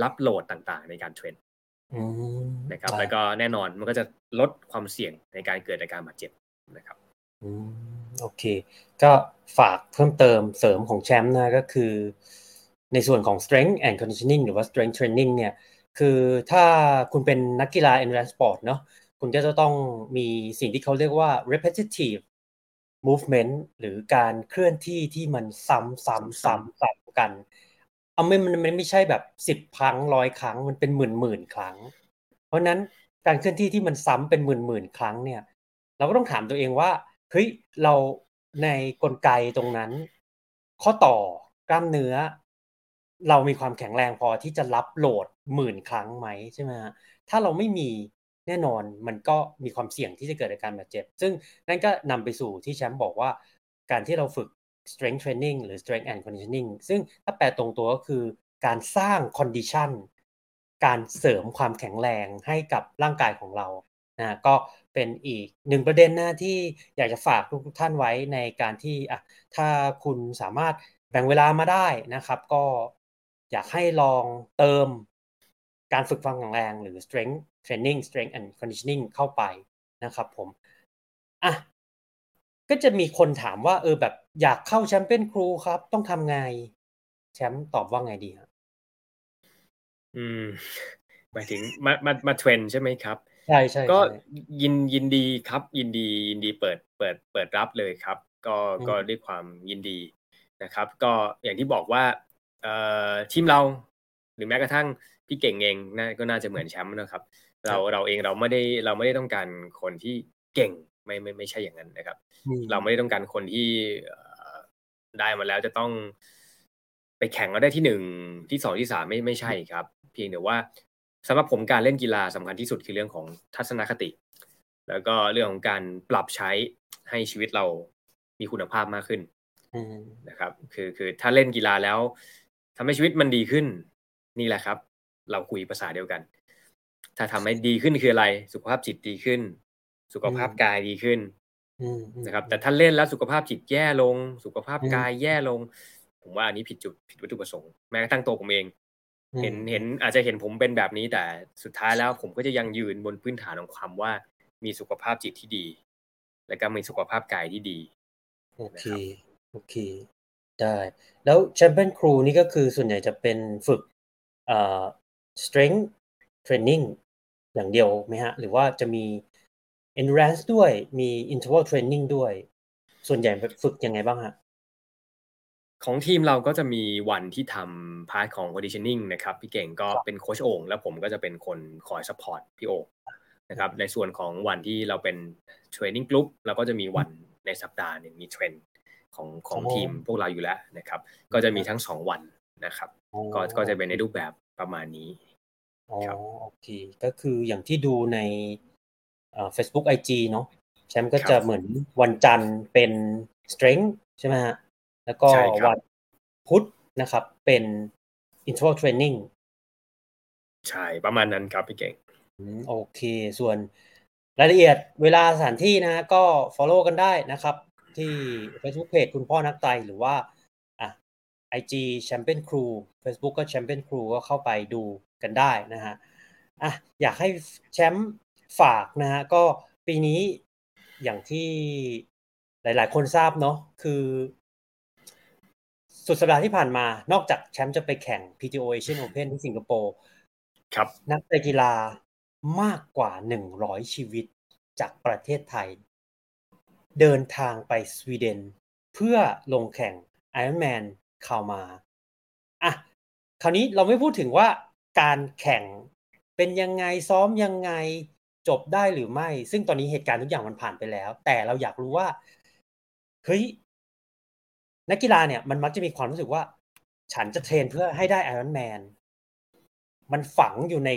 รับโหลดต่างๆในการเทรนนะครับแล้วก็แน่นอนมันก็จะลดความเสี่ยงในการเกิดอาการบาดเจ็บนะครับโอเคก็ฝากเพิ่มเติมเสริมของแชมป์นะก็คือในส่วนของ strength and conditioning หรือว่า strength training เนี่ยคือถ้าคุณเป็นนักกีฬา endurance sport เนาะคุณก็จะต้องมีสิ่งที่เขาเรียกว่า repetitive movement หรือการเคลื่อนที่ที่มันซ้ำซ้ำซ้ำซ้ำกันเอาไม่มันไม่ใช่แบบสิบครั้งหนึ่งร้อยครั้งมันเป็นหมื่นๆครั้งเพราะนั้นการเคลื่อนที่ที่มันซ้ำเป็นหมื่นๆครั้งเนี่ยเราก็ต้องถามตัวเองว่าเฮ้ยเราในกลไกตรงนั้นข้อต่อกล้ามเนื้อเรามีความแข็งแรงพอที่จะรับโหลดหมื่นครั้งไหมใช่ไหมฮะถ้าเราไม่มีแน่นอนมันก็มีความเสี่ยงที่จะเกิดอาการบาดเจ็บซึ่งนั่นก็นำไปสู่ที่แชมป์บอกว่าการที่เราฝึก strength training หรือ strength and conditioning ซึ่งถ้าแปลตรงตัวก็คือการสร้าง condition การเสริมความแข็งแรงให้กับร่างกายของเรานะก็เป็นอีกหนึ่งประเด็นนะที่อยากจะฝากทุกท่านไว้ในการที่อ่ะถ้าคุณสามารถแบ่งเวลามาได้นะครับก็อยากให้ลองเติมการฝึกความแข็งแรงหรือ strength training strength and conditioning เข้าไปนะครับผมอ่ะก็จะมีคนถามว่าเออแบบอยากเข้า Champion Crew ครับต้องทำไงแชมป์ตอบว่าไงดีครับอืมหมายถึงมามามาเทรนใช่ไหมครับใช่ใช่ก็ยินยินดีครับยินดียินดีเปิดเปิดเปิดรับเลยครับก็ก็ด้วยความยินดีนะครับก็อย่างที่บอกว่าเอ่อทีมเราหรือแม้กระทั่งพี่เก่งเองน่าก็น่าจะเหมือนแชมป์นะครับเราเราเองเราไม่ได้เราไม่ได้ต้องการคนที่เก่งไม่ไม่ไม่ใช่อย่างนั้นนะครับเราไม่ได้ต้องการคนที่ได้มาแล้วจะต้องไปแข่งแล้วได้ที่หนึ่งที่สองที่สามไม่ไม่ใช่ครับเพียงแต่ว่าสำหรับผมการเล่นกีฬาสำคัญที่สุดคือเรื่องของทัศนคติแล้วก็เรื่องของการปรับใช้ให้ชีวิตเรามีคุณภาพมากขึ้นนะครับคือคือถ้าเล่นกีฬาแล้วทำให้ชีวิตมันดีขึ้นนี่แหละครับเราคุยภาษาเดียวกันถ้าทำให้ดีขึ้นคืออะไรสุขภาพจิตดีขึ้นสุขภาพกายดีขึ้นนะครับแต่ถ้าเล่นแล้วสุขภาพจิตแย่ลงสุขภาพกายแย่ลงผมว่าอันนี้ผิดจุดผิดวัตถุประสงค์แม้กระทั่งตัวผมเองเห็นเห็นอาจจะเห็นผมเป็นแบบนี้แต่สุดท้ายแล้วผมก็จะยังยืนบนพื้นฐานของความว่ามีสุขภาพจิตที่ดีและก็มีสุขภาพกายที่ดีโอเคโอเคได้แล้ว Champion Crew นี่ก็คือส่วนใหญ่จะเป็นฝึกเอ่อ strength training อย่างเดียวมั้ยฮะหรือว่าจะมี endurance ด้วยมี interval training ด้วยส่วนใหญ่ฝึกยังไงบ้างฮะของทีมเราก็จะมีวันที่ทำพาร์ทของ conditioning นะครับพี่เก่งก็เป็นโค้ชโอ่งแล้วผมก็จะเป็นคนคอย support พี่โอ่งนะครับในส่วนของวันที่เราเป็น training group เราก็จะมีวันในสัปดาห์นึงมีเทรนของของทีมพวกเราอยู่แล้วนะครับก็จะมีทั้งสองวันนะครับก็ก็จะเป็นในรูปแบบประมาณนี้อ๋อโอเคก็คืออย่างที่ดูในเอ่อ Facebook ไอ จี เนาะแชมป์ก็จะเหมือนวันจันทร์เป็น strength ใช่มั้ยฮะแล้วก็วันพุธนะครับเป็น interval training ใช่ประมาณนั้นครับพี่เก่งอืมโอเคส่วนรายละเอียดเวลาสถานที่นะก็ follow กันได้นะครับที่ Facebook Page คุณพ่อนักไตรหรือว่าอ่ะ ไอ จี Champion Crew Facebook ก็ Champion Crew ก็เข้าไปดู กันได้นะฮะอ่ะอยากให้แชมป์ฝากนะฮะก็ปีนี้อย่างที่หลายๆคนทราบเนาะคือสุดสัปดาห์ที่ผ่านมานอกจากแชมป์จะไปแข่ง พี ที โอ Asian Open ที่สิงคโปร์ครับนักกีฬามากกว่าหนึ่งร้อยชีวิตจากประเทศไทยเดินทางไปสวีเดนเพื่อลงแข่ง Iron Man เข้ามาอ่ะคราวนี้เราไม่พูดถึงว่าการแข่งเป็นยังไงซ้อมยังไงจบได้หรือไม่ซึ่งตอนนี้เหตุการณ์ทุกอย่างมันผ่านไปแล้วแต่เราอยากรู้ว่าเฮ้ยนักกีฬาเนี่ยมันมักจะมีความรู้สึกว่าฉันจะเทรนเพื่อให้ได้ Iron Man มันฝังอยู่ใน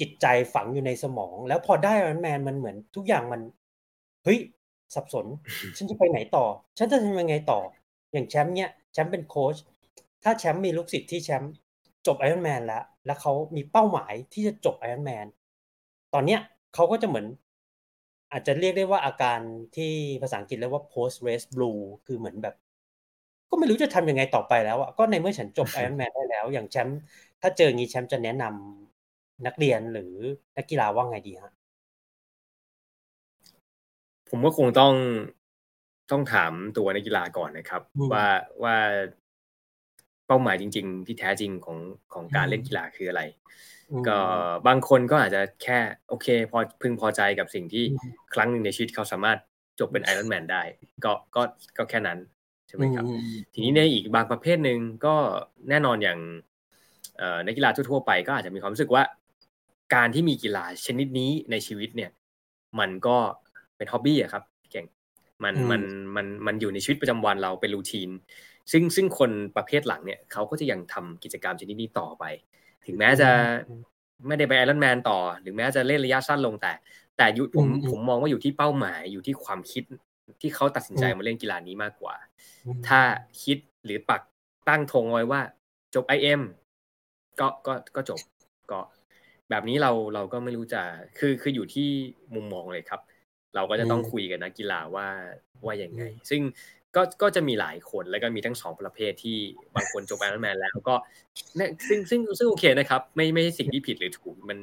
จิตใจฝังอยู่ในสมองแล้วพอได้ Iron Man มันเหมือนทุกอย่างมันเฮ้ยสับสนฉันจะไปไหนต่อฉันจะทำยังไงต่ออย่างแชมป์เนี่ยแชมป์เป็นโค้ชถ้าแชมป์มีลูกศิษย์ที่แชมป์จบ Iron Man แล้วแล้วเขามีเป้าหมายที่จะจบ Iron Man ตอนเนี้ยเขาก็จะเหมือนอาจจะเรียกได้ว่าอาการที่ภาษาอังกฤษเรียกว่า post race blue คือเหมือนแบบก็ไม่รู้จะทำยังไงต่อไปแล้วอ่ะก็ในเมื่อฉันจบ Iron Man ได้แล้วอย่างแชมป์ถ้าเจออย่างนี้แชมป์จะแนะนำนักเรียนหรือนักกีฬาว่าไงดีฮะผมก็คงต้องต้องถามตัวนักกีฬาก่อนนะครับว่าว่าเป้าหมายจริงๆที่แท้จริงของของการเล่นกีฬาคืออะไรก็บางคนก็อาจจะแค่โอเคพอพึงพอใจกับสิ่งที่ครั้งหนึ่งในชีวิตเขาสามารถจบเป็น Iron Man ได้ก็ก็ก็แค่นั้นใช่ไหมครับทีนี้ในอีกบางประเภทหนึ่งก็แน่นอนอย่างนักกีฬาทั่วๆไปก็อาจจะมีความรู้สึกว่าการที่มีกีฬาชนิดนี้ในชีวิตเนี่ยมันก็เป็นฮ็อบบี้อะครับเก่งมันมันมันมันอยู่ในชีวิตประจำวันเราเป็นรูทีนซึ่งซึ่งคนประเภทหลังเนี่ยเขาก็จะยังทำกิจกรรมชนิดนี้ต่อไปถึงแม้จะไม่ได้ไปไอรอนแมนต่อหรือแม้จะเล่นระยะสั้นลงแต่แต่ยุผมผมมองว่าอยู่ที่เป้าหมายอยู่ที่ความคิดที่เขาตัดสินใจมาเล่นกีฬานี้มากกว่าถ้าคิดหรือปักตั้งธงไว้ว่าจบ ไอ เอ็ม ก็ก็ก็จบก็แบบนี้เราเราก็ไม่รู้จะคือคืออยู่ที่มุมมองเลยครับเราก็จะต้องคุยกันนักกีฬาว่าว่าอย่างไงซึ่งก็ก็จะมีหลายคนแล้วก็มีทั้งสองประเภทที่บางคนจบ Iron Man แล้วก็ซึ่งซึ่งซึ่งโอเคนะครับไม่ไม่ใช่สิ่งที่ผิดหรือถูกมัน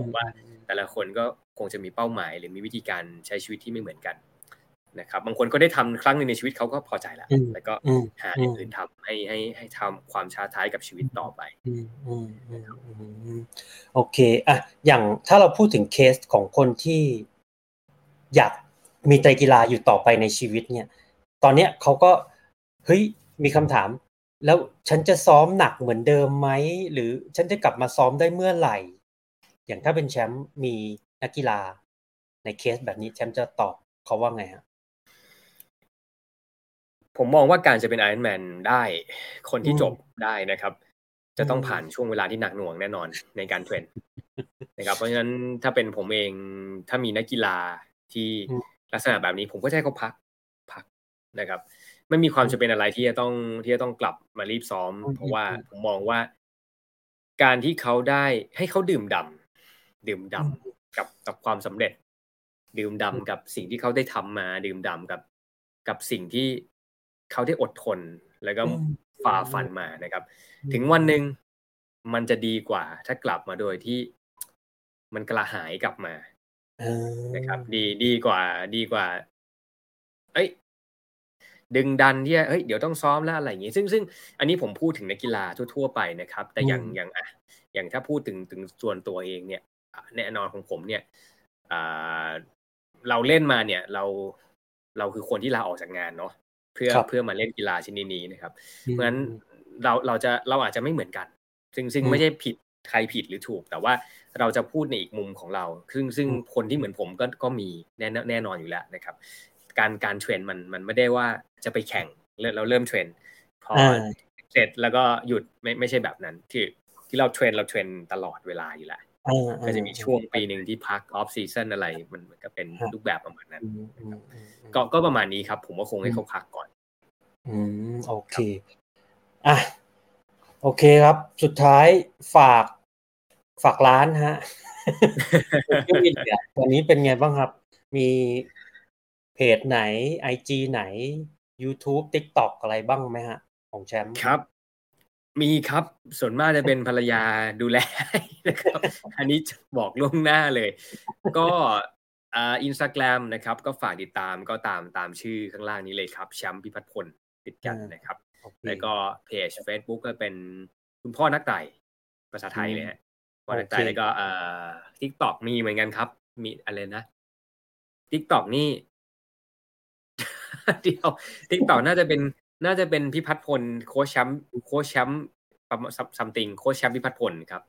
ผมว่าแต่ละคนก็คงจะมีเป้าหมายหรือมีวิธีการใช้ชีวิตที่ไม่เหมือนกันนะครับบางคนก็ได้ทำครั้งหนึ่งในชีวิตเขาก็พอใจแล้วแล้วก็หาอย่างอื่นทำให้ให้ให้ทำความชาท้ายกับชีวิตต่อไปโอเคอ่ะอย่างถ้าเราพูดถึงเคสของคนที่อยากมีไตรกีฬาอยู่ต่อไปในชีวิตเนี่ยตอนเนี้ยเขาก็เฮ้ยมีคำถามแล้วฉันจะซ้อมหนักเหมือนเดิมไหมหรือฉันจะกลับมาซ้อมได้เมื่อไหร่อย่างถ้าเป็นแชมป์มีนักกีฬาในเคสแบบนี้แชมป์จะตอบเขาว่าไงฮะผมมองว่าการจะเป็น Iron Man ได้คนที่จบได้นะครับจะต้องผ่านช่วงเวลาที่หนักหน่วงแน่นอนในการเทรนนะครับเพราะฉะนั้นถ้าเป็นผมเองถ้ามีนักกีฬาที่ลักษณะแบบนี้ผมก็จะให้เขาพักพักนะครับไม่มีความจะเป็นอะไรที่จะต้องที่จะต้องกลับมารีบซ้อมเพราะว่าผมมองว่าการที่เขาได้ให้เขาดื่มด่ำดื่มด่ำกับกับความสำเร็จดื่มด่ำกับสิ่งที่เขาได้ทำมาดื่มด่ำกับกับสิ่งที่เขาได้อดทนแล้วก็ฝ่าฟันมานะครับถึงวันนึงมันจะดีกว่าถ้ากลับมาโดยที่มันกระหายกลับมานะครับดีดีกว่าดีกว่าเอ้ยดึงดันที่เฮ้ยเดี๋ยวต้องซ้อมแล้วอะไรอย่างงี้ซึ่งซึ่งอันนี้ผมพูดถึงนักกีฬาทั่วๆไปนะครับแต่อย่างอย่างอ่ะอย่างถ้าพูดถึงถึงส่วนตัวเองเนี่ยแน่นอนของผมเนี่ยอ่าเราเล่นมาเนี่ยเราเราคือคนที่ลาออกจากงานเนาะเพื่อเพื่อมาเล่นกีฬาชนิดนี้นะครับเพราะฉะนั้นเราเราจะเราอาจจะไม่เหมือนกันซึ่งซึ่งไม่ใช่ผิดใครผิดหรือถูกแต่ว่าเราจะพูดในอีกมุมของเราซึ่งซึ่งคนที่เหมือนผมก็ก็มีแน่แน่นอนอยู่แล้วนะครับการการเทรนมันมันไม่ได้ว่าจะไปแข่งแล้วเริ่มเทรนพอเสร็จแล้วก็หยุดไม่ไม่ใช่แบบนั้นที่ที่เราเทรนเราเทรนตลอดเวลาอยู่แล้วก็จะมีช่วงปีนึงที่พักออฟซีซั่นอะไรมันมันก็เป็นรูปแบบประมาณนั้นก็ก็ประมาณนี้ครับผมก็คงให้เขาพักก่อนอืมโอเคอ่ะโอเคครับสุดท้ายฝากฝากร้านฮะตอนนี้เป็นไงบ้างครับมีเพจไหน ไอ จี ไหน YouTube TikTok อะไรบ้างไหมฮะของแชมป์ครับ มีครับส่วนมากจะเป็นภรรยาดูแลนะครับอันนี้บอกล่วงหน้าเลยก็อ่า Instagram นะครับก็ฝากติดตามก็ตามตามชื่อข้างล่างนี้เลยครับแชมป์พิพัฒน์พลติดกันนะครับแล้วก็เพจ Facebook ก็เป็นคุณพ่อนักไต่ภาษาไทยเลยฮะพ่อนักไต่แล้วก็เอ่อ TikTok มีเหมือนกันครับมีอะไรนะ TikTok นี่เดี๋ยว TikTok น่าจะเป็นน่าจะเป็นพิพัฒน์พลโค้ชแชมป์โค้ชแชมป์ซัมติงโค้ชแชมป์พิพัฒน์พลครับ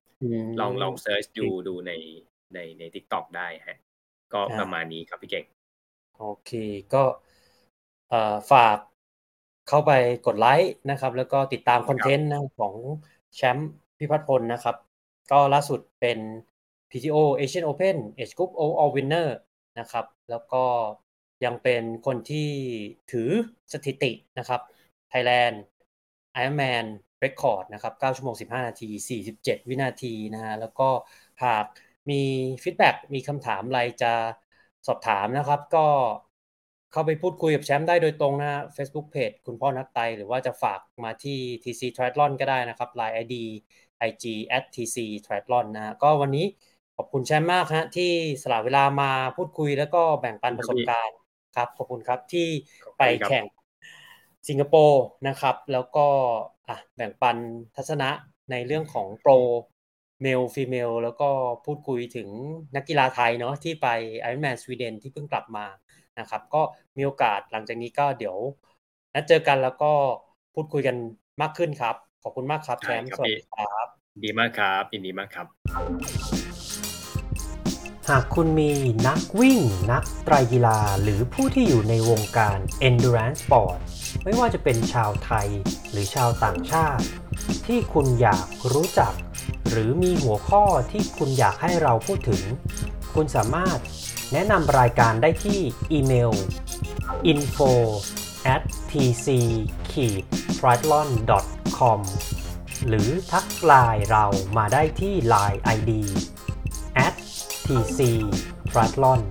ลองลองเสิร์ชดูดูในในใน TikTok ได้ฮะก็ประมาณนี้ครับพี่เก่งโอเคก็เอ่อฝากเข้าไปกดไลค์นะครับแล้วก็ติดตามคอนเทนต์ของแชมป์พิพัฒน์พลนะครับก็ล่าสุดเป็น พี ที โอ Asian Open Age Group All Winner นะครับแล้วก็ยังเป็นคนที่ถือสถิตินะครับ Thailand Iron Man Record นะครับเก้าชั่วโมงสิบห้านาทีสี่สิบเจ็ดวินาทีนะฮะแล้วก็หากมีฟีดแบ็กมีคำถามอะไรจะสอบถามนะครับก็เข้าไปพูดคุยกับแชมป์ได้โดยตรงนะ Facebook Page คุณพ่อนักไต่หรือว่าจะฝากมาที่ ที ซี Triathlon ก็ได้นะครับ ไลน์ ไอ ดี ไอ จี แอท ที ซี ไทรแอธลอน นะก็วันนี้ขอบคุณแชมป์มากฮะที่สละเวลามาพูดคุยแล้วก็แบ่งปันประสบการณ์ครับขอบคุณครับที่ไปแข่งสิงคโปร์นะครับแล้วก็อ่ะแบ่งปันทัศนะในเรื่องของโปรเมลฟีเมลแล้วก็พูดคุยถึงนักกีฬาไทยเนาะที่ไป Iron Man Sweden ที่เพิ่งกลับมานะครับก็มีโอกาสหลังจากนี้ก็เดี๋ยวนัดเจอกันแล้วก็พูดคุยกันมากขึ้นครับขอบคุณมากครับแชมป์สวัสดีครับดีมากครับยินดีมากครับหากคุณมีนักวิ่งนักไตรกีฬาหรือผู้ที่อยู่ในวงการ Endurance Sport ไม่ว่าจะเป็นชาวไทยหรือชาวต่างชาติที่คุณอยากรู้จักหรือมีหัวข้อที่คุณอยากให้เราพูดถึงคุณสามารถแนะนำรายการได้ที่อีเมล อินโฟ แอท ที ซี ไทรแอธลอน ดอท คอม หรือทักไลน์เรามาได้ที่ ไลน์ ไอ ดี แอท ที ซี ไทรแอธลอน